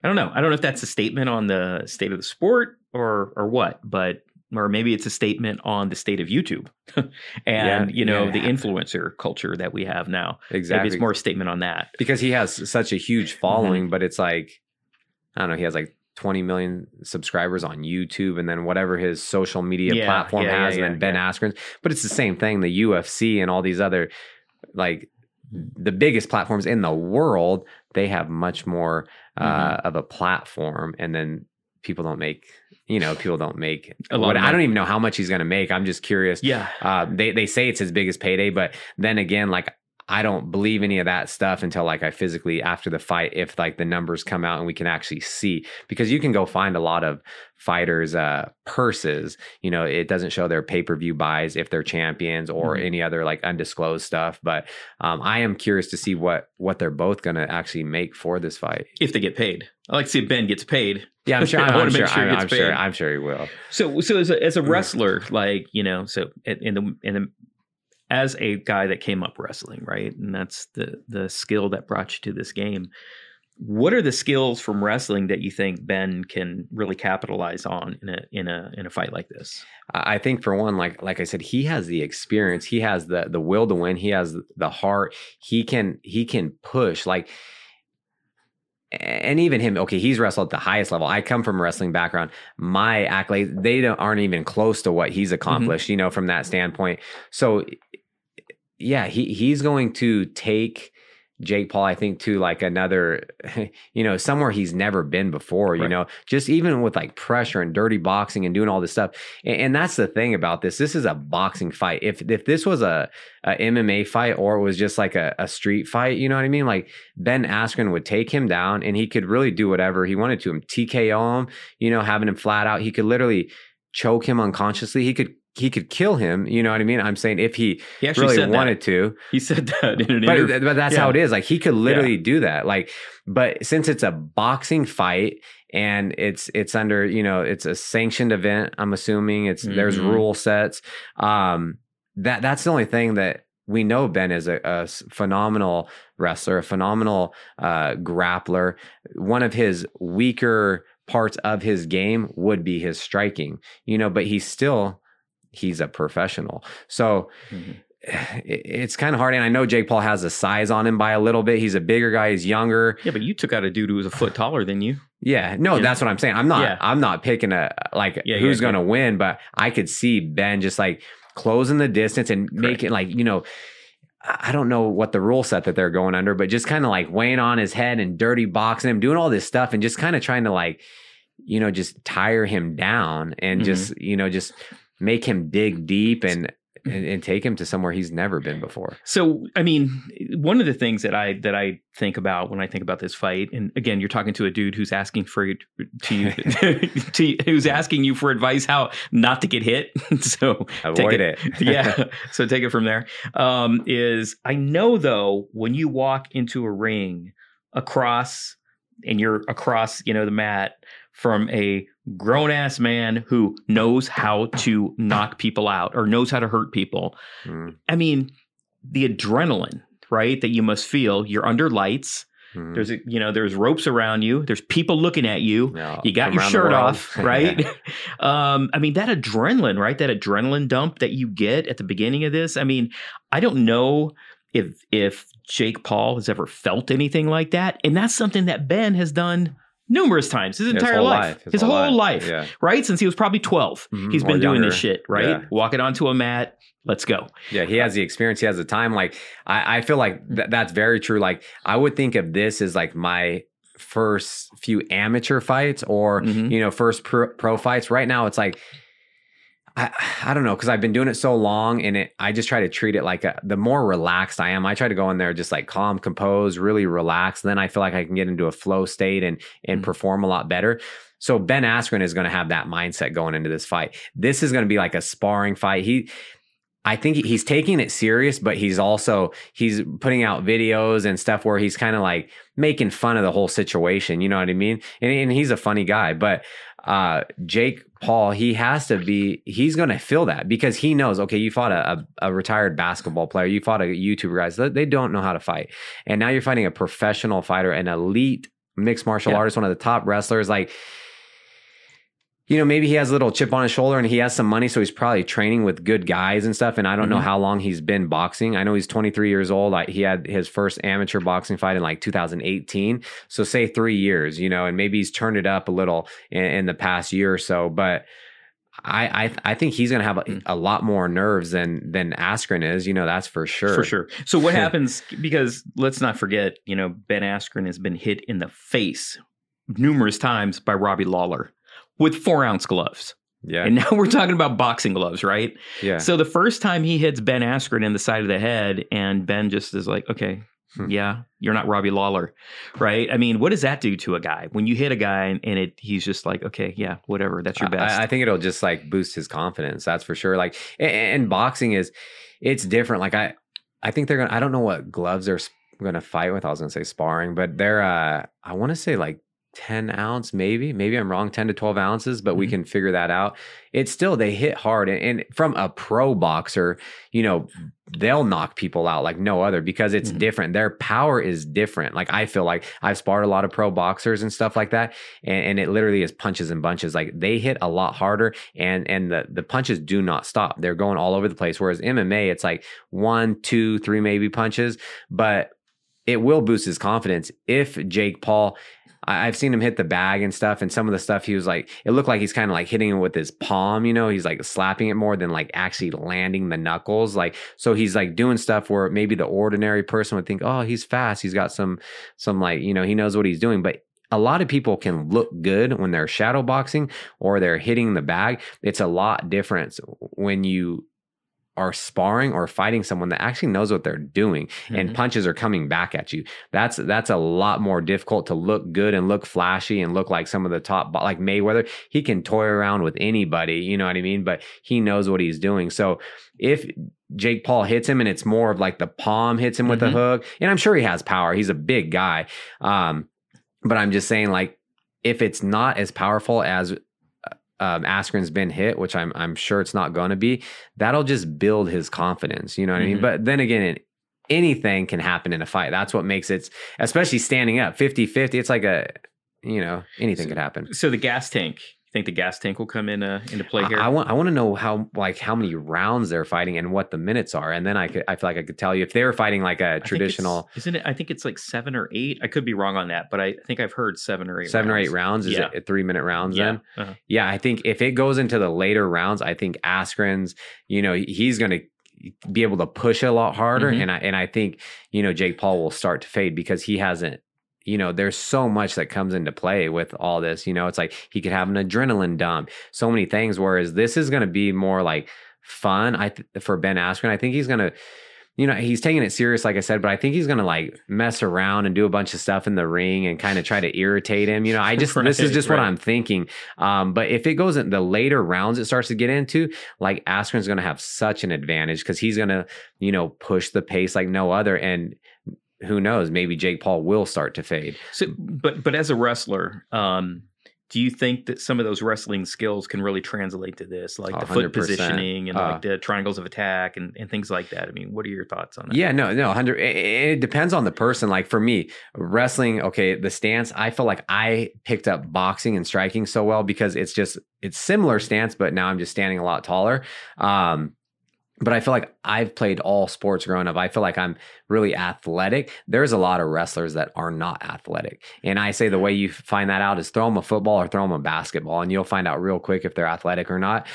I don't know. I don't know if that's a statement on the state of the sport or what, but or maybe it's a statement on the state of YouTube and, you know, the influencer culture that we have now. Exactly. Maybe it's more a statement on that. Because he has such a huge following, but it's like, I don't know, he has like 20 million subscribers on YouTube, and then whatever his social media platform has, and then Ben Askren's. But it's the same thing. The UFC and all these other, like the biggest platforms in the world, they have much more of a platform, and then people don't make, you know, I don't even know how much he's going to make. I'm just curious. Yeah. They say it's his biggest payday, but then again, like, I don't believe any of that stuff until like I physically, after the fight, if like the numbers come out and we can actually see, because you can go find a lot of fighters' purses, you know, it doesn't show their pay-per-view buys if they're champions or any other like undisclosed stuff. But I am curious to see what they're both going to actually make for this fight. If they get paid. I like to see if Ben gets paid. Yeah, I'm sure. I'm sure he will. So as a wrestler, like, you know, so as a guy that came up wrestling, right? And that's the skill that brought you to this game. What are the skills from wrestling that you think Ben can really capitalize on in a fight like this? I think for one, like I said, he has the experience, he has the will to win, he has the heart, he can push, like, and even him, okay, he's wrestled at the highest level. I come from a wrestling background. My accolades, they aren't even close to what he's accomplished, you know, from that standpoint. So yeah, he's going to take Jake Paul, I think, to like another, you know, somewhere he's never been before, you know, just even with like pressure and dirty boxing and doing all this stuff. And that's the thing about this. This is a boxing fight. If this was a MMA fight, or it was just like a street fight, you know what I mean? Like Ben Askren would take him down, and he could really do whatever he wanted to him, TKO him, you know, having him flat out. He could literally choke him unconsciously. He could kill him, you know what I mean? I'm saying if he really wanted to. He said that in an interview. But that's how it is. Like, he could literally do that. Like, but since it's a boxing fight, and it's under, you know, it's a sanctioned event, I'm assuming there's rule sets. That's the only thing that we know. Ben is a phenomenal wrestler, a phenomenal grappler. One of his weaker parts of his game would be his striking, you know, but he's a professional. So it's kind of hard. And I know Jake Paul has a size on him by a little bit. He's a bigger guy. He's younger. Yeah, but you took out a dude who was a foot taller than you. Yeah. No, yeah. That's what I'm saying. I'm not picking who's going to win, but I could see Ben just like closing the distance and making like, you know, I don't know what the rule set that they're going under, but just kind of like weighing on his head and dirty boxing him, doing all this stuff, and just kind of trying to like, you know, just tire him down and just, you know, just make him dig deep and take him to somewhere he's never been before. So, I mean, one of the things that I think about when I think about this fight, and again, you're talking to a dude who's asking who's asking you for advice how not to get hit. So avoid it. Yeah. So take it from there. I know though, when you walk into a ring across, you know, the mat from a grown-ass man who knows how to knock people out or knows how to hurt people. I mean, the adrenaline, right, that you must feel. You're under lights. There's ropes around you. There's people looking at you. Yeah, you got your shirt off, right? I mean, that adrenaline, right? That adrenaline dump that you get at the beginning of this. I mean, I don't know if Jake Paul has ever felt anything like that. And that's something that Ben has done numerous times his entire life. His whole life. Yeah. Right? Since he was probably 12. Mm-hmm. He's been doing this shit, right? Yeah. Walking onto a mat. Let's go. Yeah, he has the experience. He has the time. Like, I feel like that's very true. Like, I would think of this as like my first few amateur fights or, you know, first pro fights. Right now, it's like, I don't know, because I've been doing it so long, and I just try to treat it like the more relaxed I am. I try to go in there just like calm, composed, really relaxed. Then I feel like I can get into a flow state and perform a lot better. So Ben Askren is going to have that mindset going into this fight. This is going to be like a sparring fight. I think he's taking it serious, but he's putting out videos and stuff where he's kind of like making fun of the whole situation. You know what I mean? And he's a funny guy, but Jake Paul, he's going to feel that, because he knows, okay, you fought a retired basketball player, you fought a YouTuber guy, so they don't know how to fight. And now you're fighting a professional fighter, an elite mixed martial artist, one of the top wrestlers. Like, you know, maybe he has a little chip on his shoulder and he has some money, so he's probably training with good guys and stuff. And I don't know how long he's been boxing. I know he's 23 years old. He had his first amateur boxing fight in like 2018. So say 3 years, you know, and maybe he's turned it up a little in the past year or so. But I think he's going to have a lot more nerves than Askren is, you know, that's for sure. For sure. So what happens, because let's not forget, you know, Ben Askren has been hit in the face numerous times by Robbie Lawler with 4-ounce gloves. Yeah. And now we're talking about boxing gloves, right? Yeah. So the first time he hits Ben Askren in the side of the head, and Ben just is like, okay, yeah, you're not Robbie Lawler, right? I mean, what does that do to a guy? When you hit a guy and he's just like, okay, yeah, whatever, that's your best. I think it'll just like boost his confidence. That's for sure. Like, and boxing it's different. Like I think they're going to, I don't know what gloves they're going to fight with. I was going to say sparring, but they're, I want to say like 10-ounce, maybe I'm wrong, 10 to 12 ounces, but we can figure that out. It's still, they hit hard, and from a pro boxer, you know, they'll knock people out like no other, because it's different. Their power is different. Like, I feel like I've sparred a lot of pro boxers and stuff like that, and it literally is punches and bunches. Like, they hit a lot harder, and the punches do not stop. They're going all over the place. Whereas MMA, it's like 1, 2, 3 maybe punches, but it will boost his confidence. If Jake Paul, I've seen him hit the bag and stuff, and some of the stuff he was like, it looked like he's kind of like hitting it with his palm, you know, he's like slapping it more than like actually landing the knuckles. Like, so he's like doing stuff where maybe the ordinary person would think, oh, he's fast, he's got some like, you know, he knows what he's doing. But a lot of people can look good when they're shadow boxing or they're hitting the bag. It's a lot different when you are sparring or fighting someone that actually knows what they're doing, and punches are coming back at you. That's a lot more difficult to look good and look flashy and look like some of the top, like Mayweather. He can toy around with anybody, you know what I mean? But he knows what he's doing. So if Jake Paul hits him and it's more of like the palm hits him with a hook, and I'm sure he has power, he's a big guy. But I'm just saying, like, if it's not as powerful as Askren's been hit, which I'm sure it's not going to be, that'll just build his confidence. You know what I mean? But then again, anything can happen in a fight. That's what makes it, especially standing up, 50-50. It's like a, you know, anything could happen. So the gas tank, you think the gas tank will come into play here? I want to know how many rounds they're fighting and what the minutes are. And then I feel like I could tell you if they were fighting like a traditional. I think it's like 7 or 8. I could be wrong on that, but I think I've heard 7 or 8. 7 or 8 rounds. Is it 3-minute rounds then? Yeah. I think if it goes into the later rounds, I think Askren's, you know, he's going to be able to push a lot harder. And I think, you know, Jake Paul will start to fade, because he hasn't, you know, there's so much that comes into play with all this. You know, it's like he could have an adrenaline dump, so many things, whereas this is going to be more like fun. For Ben Askren, I think he's going to, you know, he's taking it serious, like I said, but I think he's going to like mess around and do a bunch of stuff in the ring and kind of try to irritate him. You know, I just, this is just what I'm thinking. But if it goes in the later rounds, it starts to get into like, Askren's going to have such an advantage, because he's going to, you know, push the pace like no other. And who knows? Maybe Jake Paul will start to fade. So, but as a wrestler, do you think that some of those wrestling skills can really translate to this, like the 100%. Foot positioning and like the triangles of attack and things like that? I mean, what are your thoughts on that? Yeah, no, 100. It depends on the person. Like for me, wrestling, okay, the stance, I feel like I picked up boxing and striking so well, because it's similar stance, but now I'm just standing a lot taller. But I feel like I've played all sports growing up. I feel like I'm really athletic. There's a lot of wrestlers that are not athletic. And I say the way you find that out is throw them a football or throw them a basketball, and you'll find out real quick if they're athletic or not.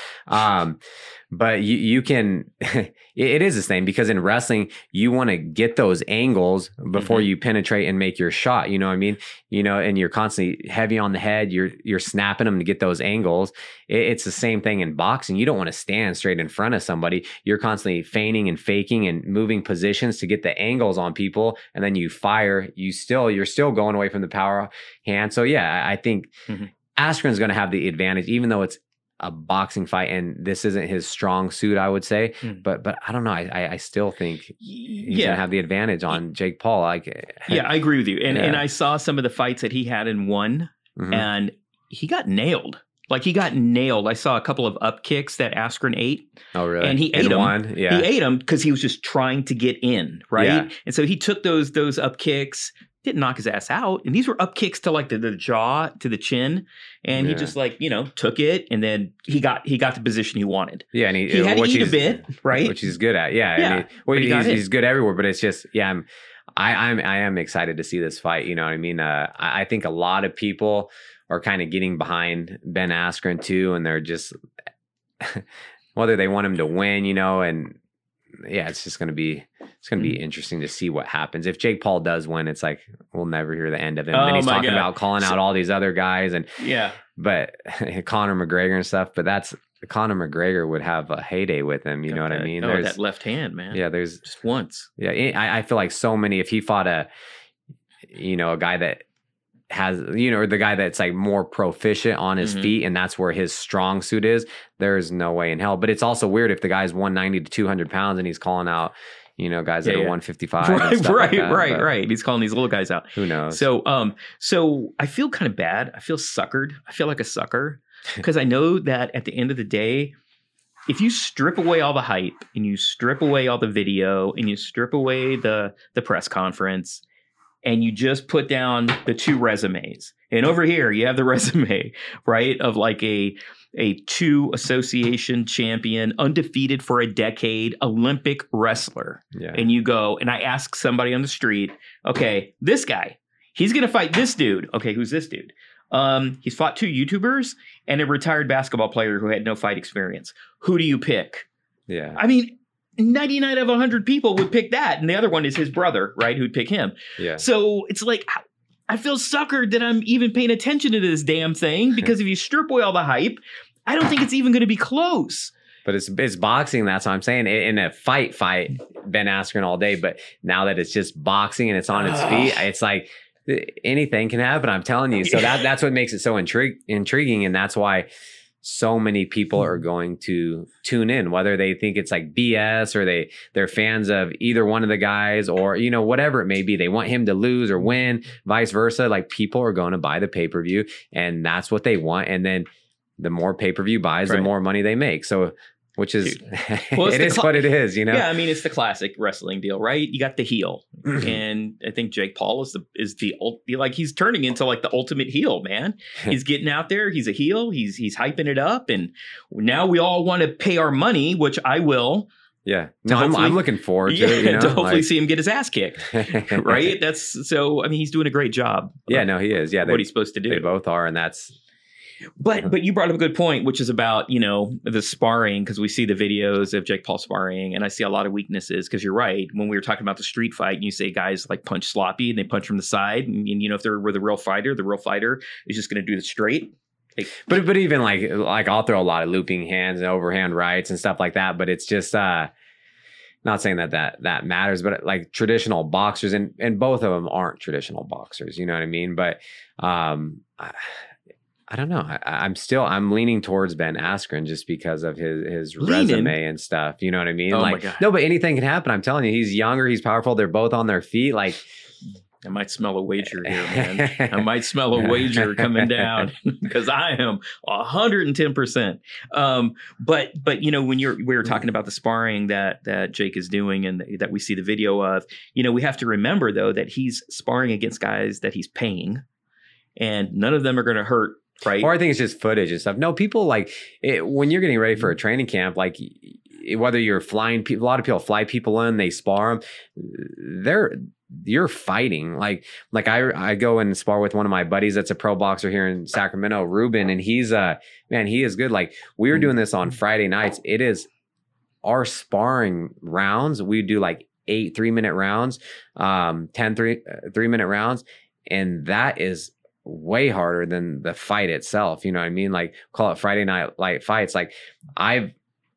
But you can, it is the same, because in wrestling, you want to get those angles before you penetrate and make your shot. You know what I mean? You know, and you're constantly heavy on the head. You're snapping them to get those angles. It's the same thing in boxing. You don't want to stand straight in front of somebody. You're constantly feigning and faking and moving positions to get the angles on people. And then you fire, you're still going away from the power hand. So yeah, I think Askren's going to have the advantage, even though it's a boxing fight and this isn't his strong suit, I would say, but I don't know. I still think he's gonna have the advantage on Jake Paul. I agree with you. And I saw some of the fights that he had and won, and he got nailed. Like, he got nailed. I saw a couple of up kicks that Askren ate. Oh, really? And he ate them. Yeah. He ate them because he was just trying to get in, right? Yeah. And so he took those up kicks, didn't knock his ass out. And these were up kicks to like the jaw, to the chin. And he just like, took it. And then he got the position he wanted. Yeah. And he had to eat a bit, right? Which he's good at. Yeah. Yeah. And he's good everywhere. But it's just, I am excited to see this fight. You know what I mean? I think a lot of people are kind of getting behind Ben Askren too, and they're just whether they want him to win, and it's just going to be be interesting to see what happens. If Jake Paul does win, it's like we'll never hear the end of him. Oh, and then he's talking about calling out all these other guys and but Conor McGregor and stuff, but that's Conor McGregor would have a heyday with him. You know what I mean? Oh, that left hand, man. Yeah, there's just once. Yeah, I feel like so many, if he fought a guy that has, the guy that's like more proficient on his feet, and that's where his strong suit is, there's no way in hell. But it's also weird if the guy's 190 to 200 pounds and he's calling out, guys that are 155. Right. He's calling these little guys out. Who knows? So I feel kind of bad. I feel suckered. I feel like a sucker because I know that at the end of the day, if you strip away all the hype and you strip away all the video and you strip away the press conference, and you just put down the two resumes. And over here, you have the resume, right? Of like a two association champion, undefeated for a decade, Olympic wrestler. Yeah. And you go, and I ask somebody on the street, okay, this guy, he's going to fight this dude. Okay, who's this dude? He's fought two YouTubers and a retired basketball player who had no fight experience. Who do you pick? Yeah. I mean, 99 out of 100 people would pick that. And the other one is his brother, right? Who'd pick him. Yeah. So it's like, I feel suckered that I'm even paying attention to this damn thing, because if you strip away all the hype, I don't think it's even going to be close. But it's boxing. That's what I'm saying. In a fight, Ben Askren all day. But now that it's just boxing and it's on its feet, it's like anything can happen. I'm telling you. So that's what makes it so intriguing. And that's why so many people are going to tune in, whether they think it's like BS or they're fans of either one of the guys, or, whatever it may be, they want him to lose or win, vice versa. Like, people are going to buy the pay-per-view, and that's what they want. And then the more pay-per-view buys, the more money they make. So, which is, it is what it is, Yeah. I mean, it's the classic wrestling deal, right? You got the heel. And I think Jake Paul is he's turning into like the ultimate heel, man. He's getting out there. He's a heel. He's hyping it up. And now we all want to pay our money, which I will. Yeah. No, I'm looking forward to it. To hopefully see him get his ass kicked. Right. I mean, he's doing a great job. Yeah, no, he is. Yeah. What he's supposed to do. They both are. And that's. But you brought up a good point, which is about, the sparring, because we see the videos of Jake Paul sparring, and I see a lot of weaknesses, because you're right. When we were talking about the street fight, and you say guys like punch sloppy and they punch from the side, and if they were the real fighter is just going to do it straight. Like, but even like I'll throw a lot of looping hands and overhand rights and stuff like that. But it's just not saying that matters, but like traditional boxers, and both of them aren't traditional boxers. You know what I mean? But I don't know. I'm leaning towards Ben Askren just because of his resume and stuff. You know what I mean? Oh, like, my God. No, but anything can happen. I'm telling you, he's younger, he's powerful. They're both on their feet. Like, I might smell a wager here, man. I might smell a wager coming down, because I am 110%. But when we were talking about the sparring that Jake is doing and that we see the video of, we have to remember though that he's sparring against guys that he's paying, and none of them are going to hurt. Right. Or I think it's just footage and stuff. No, people like it, when you're getting ready for a training camp, like whether you're flying people, a lot of people fly people in, they spar them, you're fighting. Like I go and spar with one of my buddies that's a pro boxer here in Sacramento, Ruben, and he's man, he is good. Like we were doing this on Friday nights. It is our sparring rounds. We do like 8 3-minute rounds, 10 3-minute rounds. And that is way harder than the fight itself. You know what I mean? Like call it Friday night light fights. Like I've,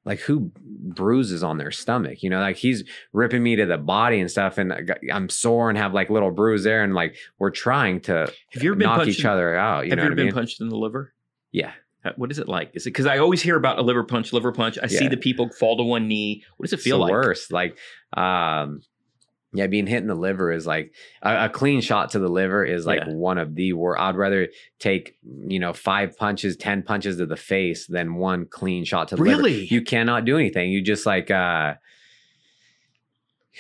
like who bruises on their stomach, you know, like he's ripping me to the body and stuff. And I'm sore and have like little bruise there. And like, we're trying to knock each other out. You know what I mean? Have you ever been punched in the liver? Yeah. What is it like? Is it, because I always hear about a liver punch. I see the people fall to one knee. What does it feel like? It's the worst. Yeah, being hit in the liver is like a clean shot to the liver is like one of the worst. I'd rather take, 5 punches, 10 punches to the face than one clean shot to the liver. Really? You cannot do anything. You just like,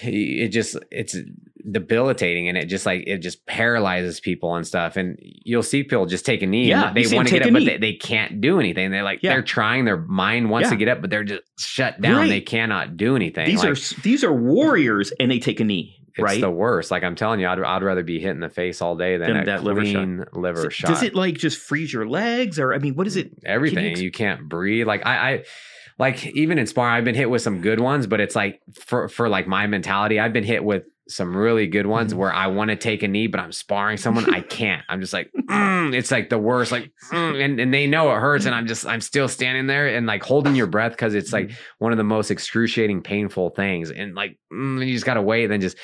it's debilitating, and it just paralyzes people and stuff. And you'll see people just take a knee. Yeah, and they want to get up, but they can't do anything. They're like, they're trying. Their mind wants to get up, but they're just shut down. Right. They cannot do anything. These are warriors, and they take a knee. Right? It's the worst. Like I'm telling you, I'd rather be hit in the face all day than that liver shot. Does it like just freeze your legs, or I mean, what is it? Everything. You can't breathe. Like I like even in sparring, I've been hit with some good ones, but it's like for like my mentality, I've been hit with some really good ones where I want to take a knee, but I'm sparring someone. I can't. I'm just like, it's like the worst, like, and they know it hurts. And I'm still standing there and like holding your breath, because it's like one of the most excruciating, painful things. And like, you just got to wait. Then just,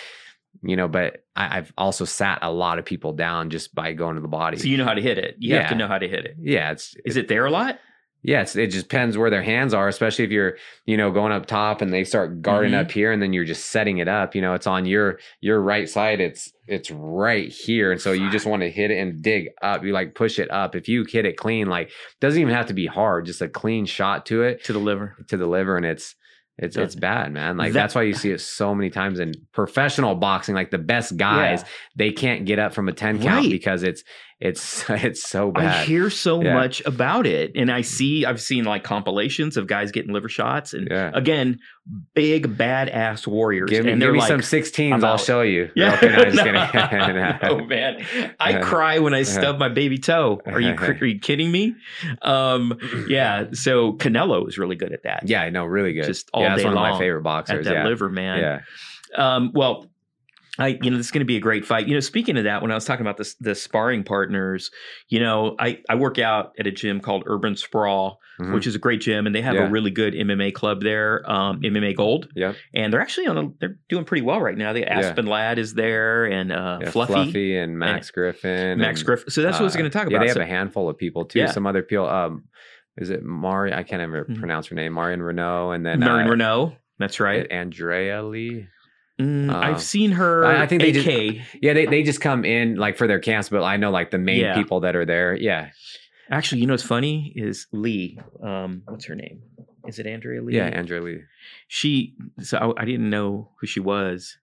but I've also sat a lot of people down just by going to the body. So you know how to hit it. You have to know how to hit it. Yeah. Is it there a lot? Yes, it just depends where their hands are, especially if you're, going up top and they start guarding up here, and then you're just setting it up. It's on your right side. It's right here. And so you just want to hit it and dig up. You like push it up. If you hit it clean, like doesn't even have to be hard, just a clean shot to it. To the liver. And it's bad, man. Like that's why you see it so many times in professional boxing. Like the best guys, they can't get up from a 10 count because it's so bad. I hear so much about it, and I've seen like compilations of guys getting liver shots, and again, big badass warriors. Give me like, some 16s. I'll show you. Yeah. Okay, no, I'm just kidding. Oh man, I cry when I stub my baby toe. Are you kidding me? Yeah. So Canelo is really good at that. Yeah, I know, really good. Just all day long. One of my favorite boxers. At that liver, man. Yeah. This is going to be a great fight. Speaking of that, when I was talking about the sparring partners, I work out at a gym called Urban Sprawl, which is a great gym, and they have a really good MMA club there, MMA Gold. Yeah. And they're actually they're doing pretty well right now. The Aspen Ladd is there, and Fluffy and Max Griffin. So that's what I was going to talk about. They have a handful of people too. Yeah. Some other people. Is it Mari? I can't ever pronounce her name. Marion Renault, and then Marion Renault. That's right. Andrea Lee. I've seen her. I think they just come in like for their camps, but I know like the main people that are there. Yeah. Actually, what's funny is Lee. What's her name? Is it Andrea Lee? Yeah, Andrea Lee. I didn't know who she was,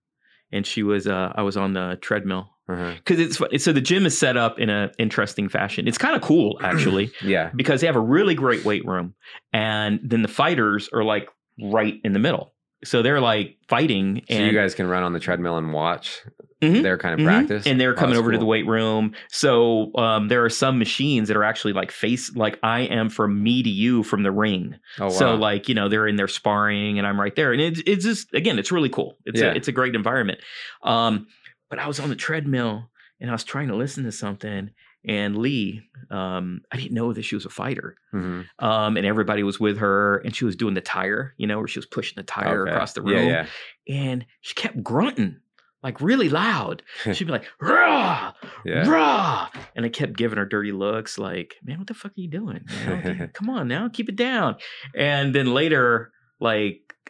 and she was. I was on the treadmill because so the gym is set up in an interesting fashion. It's kind of cool actually. Yeah. Because they have a really great weight room, and then the fighters are like right in the middle. So they're like fighting. So you guys can run on the treadmill and watch their kind of practice. And they're coming over to the weight room. So there are some machines that are actually like I am from me to you from the ring. Oh, wow. So like, they're in there sparring and I'm right there. And it's just, again, it's really cool. It's a great environment. But I was on the treadmill and I was trying to listen to something. And Lee, I didn't know that she was a fighter, and everybody was with her, and she was doing the tire, where she was pushing the tire across the room, and she kept grunting like really loud. She'd be like, "Rah, rah," and I kept giving her dirty looks, like, "Man, what the fuck are you doing? Come on now, keep it down." And then later,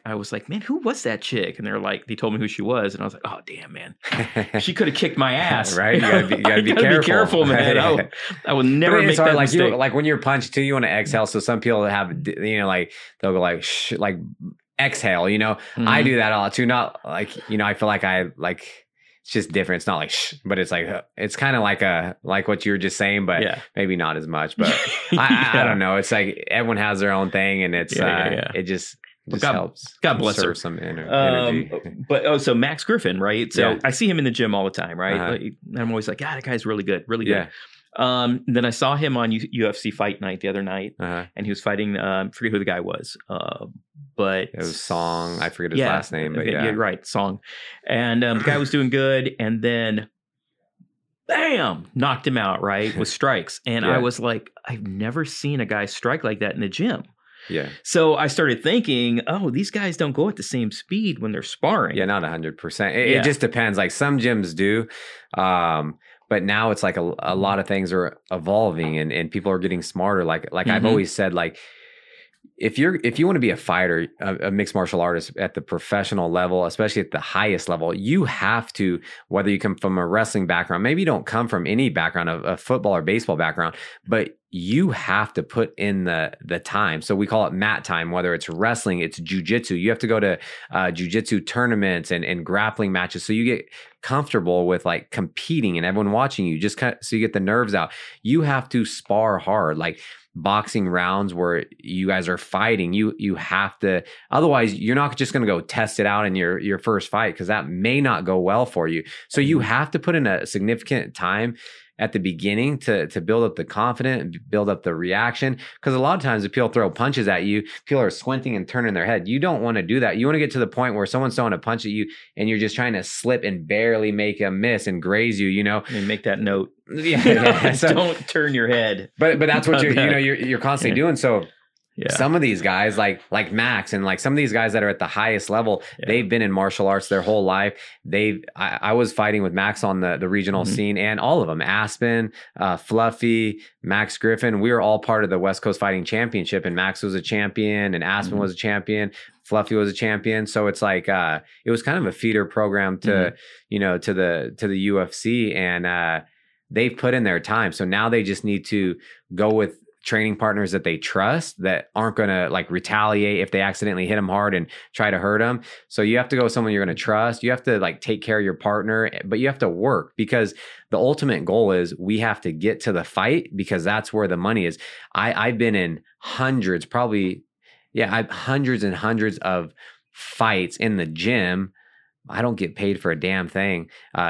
I was like, "Man, who was that chick?" And they told me who she was, and I was like, "Oh, damn, man, she could have kicked my ass." Right? You gotta be careful, man. I will never make that mistake. Like when you're punched too, you want to exhale. So some people have, they'll go like, "Shh," like exhale. I do that a lot too. Not like I feel like I like. It's just different. It's not like shh, but it's like it's kind of like what you were just saying, but maybe not as much. But I don't know. It's like everyone has their own thing, and it's it just. Just God, helps. God bless her. Some energy. So Max Griffin, right? So yeah. I see him in the gym all the time, right? Uh-huh. Like, I'm always like, ah, that guy's really good, really good. Then I saw him on UFC Fight Night the other night, and he was fighting. I forget who the guy was, but it was Song. I forget his last name, but yeah, right, Song. And the guy was doing good, and then, bam, knocked him out, right, with strikes. And I was like, I've never seen a guy strike like that in the gym. Yeah. So I started thinking, oh, these guys don't go at the same speed when they're sparring. Yeah, not 100%. It just depends. Like some gyms do. But now it's like a lot of things are evolving and people are getting smarter. Like I've always said, like, if you want to be a fighter, a mixed martial artist at the professional level, especially at the highest level, you have to, whether you come from a wrestling background, maybe you don't come from any background, a football or baseball background, but you have to put in the time. So we call it mat time, whether it's wrestling, it's jiu-jitsu. You have to go to jiu-jitsu tournaments and grappling matches. So you get comfortable with like competing and everyone watching you, just kind of, so you get the nerves out. You have to spar hard, like boxing rounds where you guys are fighting. You have to, otherwise you're not just going to go test it out in your first fight, because that may not go well for you. So you have to put in a significant time at the beginning to build up the confidence and build up the reaction. Because a lot of times if people throw punches at you, people are squinting and turning their head. You don't want to do that. You want to get to the point where someone's throwing a punch at you and you're just trying to slip and barely make a miss and graze you, you know. And make that note. Yeah. So, don't turn your head. But that's what you're constantly doing. So some of these guys like Max and like some of these guys that are at the highest level, they've been in martial arts their whole life. I was fighting with Max on the regional scene, and all of them, Aspen, Fluffy, Max Griffin, we were all part of the West Coast Fighting Championship, and Max was a champion and Aspen was a champion. Fluffy was a champion. So it's like, it was kind of a feeder program to, to the UFC, and, they've put in their time. So now they just need to go with training partners that they trust, that aren't going to like retaliate if they accidentally hit them hard and try to hurt them. So you have to go with someone you're going to trust. You have to like take care of your partner, but you have to work, because the ultimate goal is we have to get to the fight, because that's where the money is. I've been in hundreds, probably. Yeah. I've hundreds and hundreds of fights in the gym. I don't get paid for a damn thing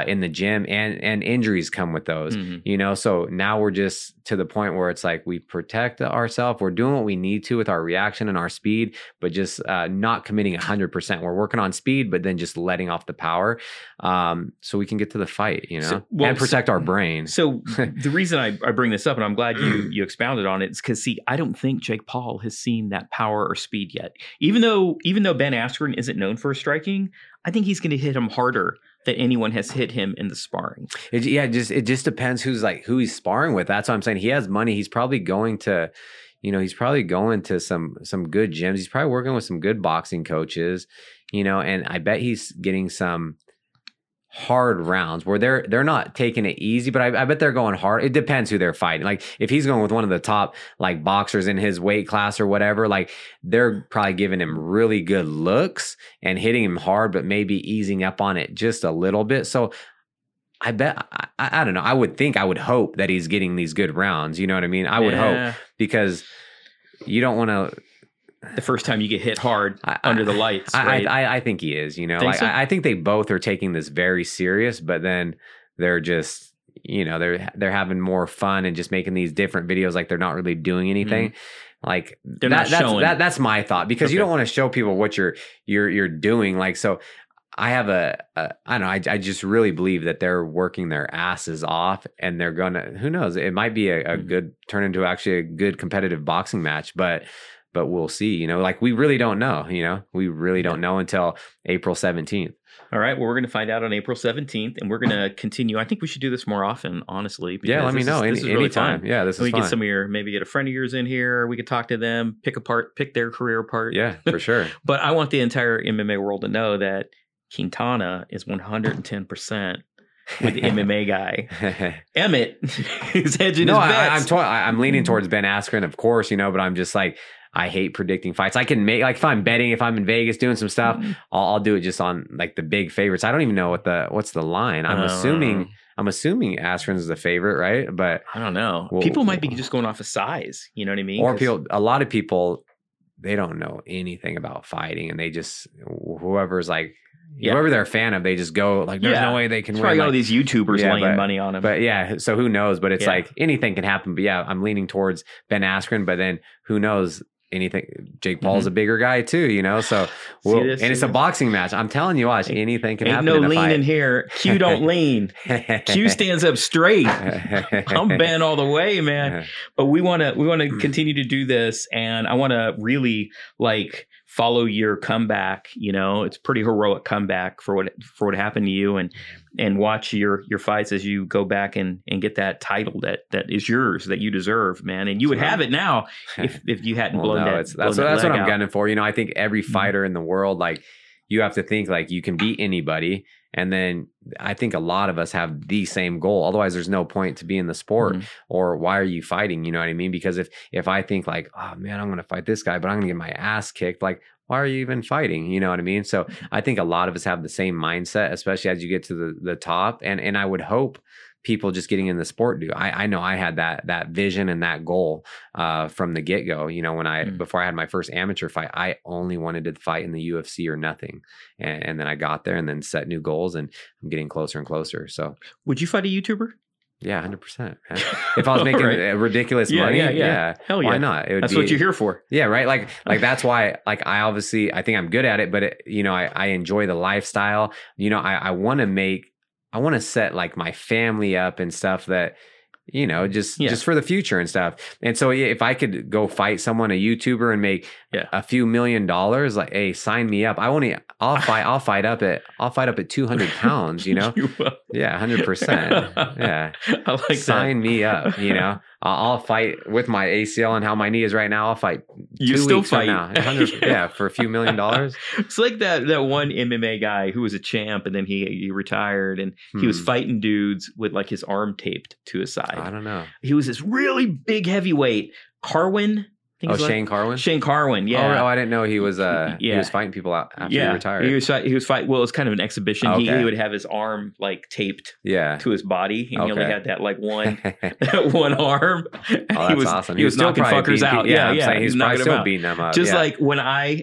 in the gym, and injuries come with those, you know? So now we're just to the point where it's like, we protect ourselves. We're doing what we need to with our reaction and our speed, but just not committing 100%. We're working on speed, but then just letting off the power so we can get to the fight, you know, and protect our brain. So the reason I bring this up, and I'm glad you expounded on it, is because, see, I don't think Jake Paul has seen that power or speed yet. Even though Ben Askren isn't known for striking, I think he's going to hit him harder than anyone has hit him in the sparring. It just depends who he's sparring with. That's what I'm saying. He has money. He's probably going to, some good gyms. He's probably working with some good boxing coaches, you know, and I bet he's getting some hard rounds where they're not taking it easy, but I bet they're going hard. It depends who they're fighting. Like if he's going with one of the top like boxers in his weight class or whatever, like they're probably giving him really good looks and hitting him hard, but maybe easing up on it just a little bit. So I bet, I don't know. I would hope that he's getting these good rounds. You know what I mean? I would hope, because you don't want to, the first time you get hit hard under the lights, right? I think he is, you know. I think they both are taking this very serious, but then they're just, you know, they're having more fun and just making these different videos, like they're not really doing anything. Like they're not showing. That's my thought, because you don't want to show people what you're doing. Like, so I have I don't know. I just really believe that they're working their asses off, and they're gonna. Who knows? It might be a good turn into actually a good competitive boxing match, but. But we'll see, you know, like we really don't know, you know, we really don't know until April 17th. All right. Well, we're going to find out on April 17th, and we're going to continue. I think we should do this more often, honestly. Yeah. Let me know. Anytime. Yeah. This is fun. We get some of maybe get a friend of yours in here. We could talk to them, pick their career apart. Yeah, for sure. But I want the entire MMA world to know that Quintana is 110%. With the MMA guy. Emmett is hedging his bets. I'm leaning towards Ben Askren, of course, you know, but I'm just like, I hate predicting fights. I can make, like, if I'm betting, if I'm in Vegas doing some stuff, I'll do it just on like the big favorites. I don't even know what's the line. I'm assuming Askren's the favorite, right? But I don't know. People might be just going off of size, you know what I mean? Or a lot of people they don't know anything about fighting, and they just, whoever's like, yeah, whoever they're a fan of, they just go like, there's no way they can win. Probably like, all these YouTubers laying money on him. But yeah, so who knows? But it's like anything can happen. But yeah, I'm leaning towards Ben Askren, but then who knows? Anything. Jake Paul's a bigger guy too, you know. So it's a boxing match. I'm telling you, watch, anything can happen. Ain't no lean in here. Q don't lean. Q stands up straight. I'm bent all the way, man. But we want to continue to do this, and I want to really like follow your comeback. You know, it's pretty heroic comeback for what happened to you, and watch your fights as you go back and get that title that is yours, that you deserve, man. And you would have it now if you hadn't blown that. That's what I'm gunning for. You know, I think every fighter in the world, like, you have to think like you can beat anybody. And then I think a lot of us have the same goal. Otherwise, there's no point to be in the sport. Or why are you fighting? You know what I mean? Because if I think like, oh man, I'm going to fight this guy, but I'm going to get my ass kicked, like, why are you even fighting? You know what I mean? So I think a lot of us have the same mindset, especially as you get to the top. And I would hope people just getting in the sport do. I know I had that vision and that goal from the get-go. You know, when before I had my first amateur fight, I only wanted to fight in the UFC or nothing. And then I got there and then set new goals, and I'm getting closer and closer. So would you fight a YouTuber? Yeah, 100%. If I was making ridiculous money, hell yeah, why not? That's what you're here for. Yeah, right. Like that's why. Like, I think I'm good at it, but I enjoy the lifestyle. You know, I want to set like my family up and stuff that, you know, just for the future and stuff. And so if I could go fight someone, a YouTuber, and make a few $1,000,000, like, hey, sign me up. I'll fight up at 200 pounds, you know? Yeah, 100%. Yeah. I like sign me up, you know? I'll fight with my ACL and how my knee is right now. I'll fight. You still fight now, for a few $1,000,000. It's like that one MMA guy who was a champ, and then he retired, and he was fighting dudes with like his arm taped to his side. I don't know. He was this really big heavyweight, Carwin. Shane Carwin? Shane Carwin, yeah. Oh, I didn't know he was he was fighting people out after he retired. He was fighting. Well, it was kind of an exhibition. Okay. He would have his arm like taped to his body, and he only had that like one one arm. Oh, that's awesome. He was knocking fuckers out. Yeah. He's probably still beating them up. Just like when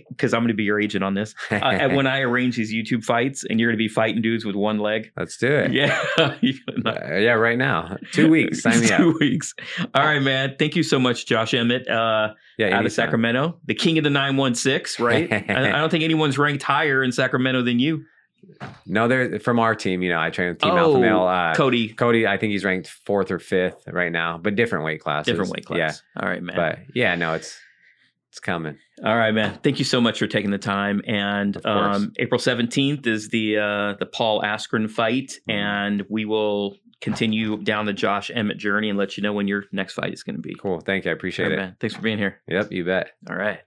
because I'm going to be your agent on this, and when I arrange these YouTube fights, and you're going to be fighting dudes with one leg. Let's do it. Yeah. Right now. 2 weeks. Sign me up. 2 weeks. All right, man. Thank you so much, Josh Emmett. Out of Sacramento, the king of the 916, right? I don't think anyone's ranked higher in Sacramento than you. No, they're from our team. You know, I train with Team Alpha Male. Cody, I think he's ranked 4th or 5th right now, but different weight classes. Yeah. All right, man. But yeah, no, it's coming. All right, man. Thank you so much for taking the time. And April 17th is the Paul Askren fight, and we will continue down the Josh Emmett journey and let you know when your next fight is going to be. Cool. Thank you. I appreciate it. Man. Thanks for being here. Yep, you bet. All right.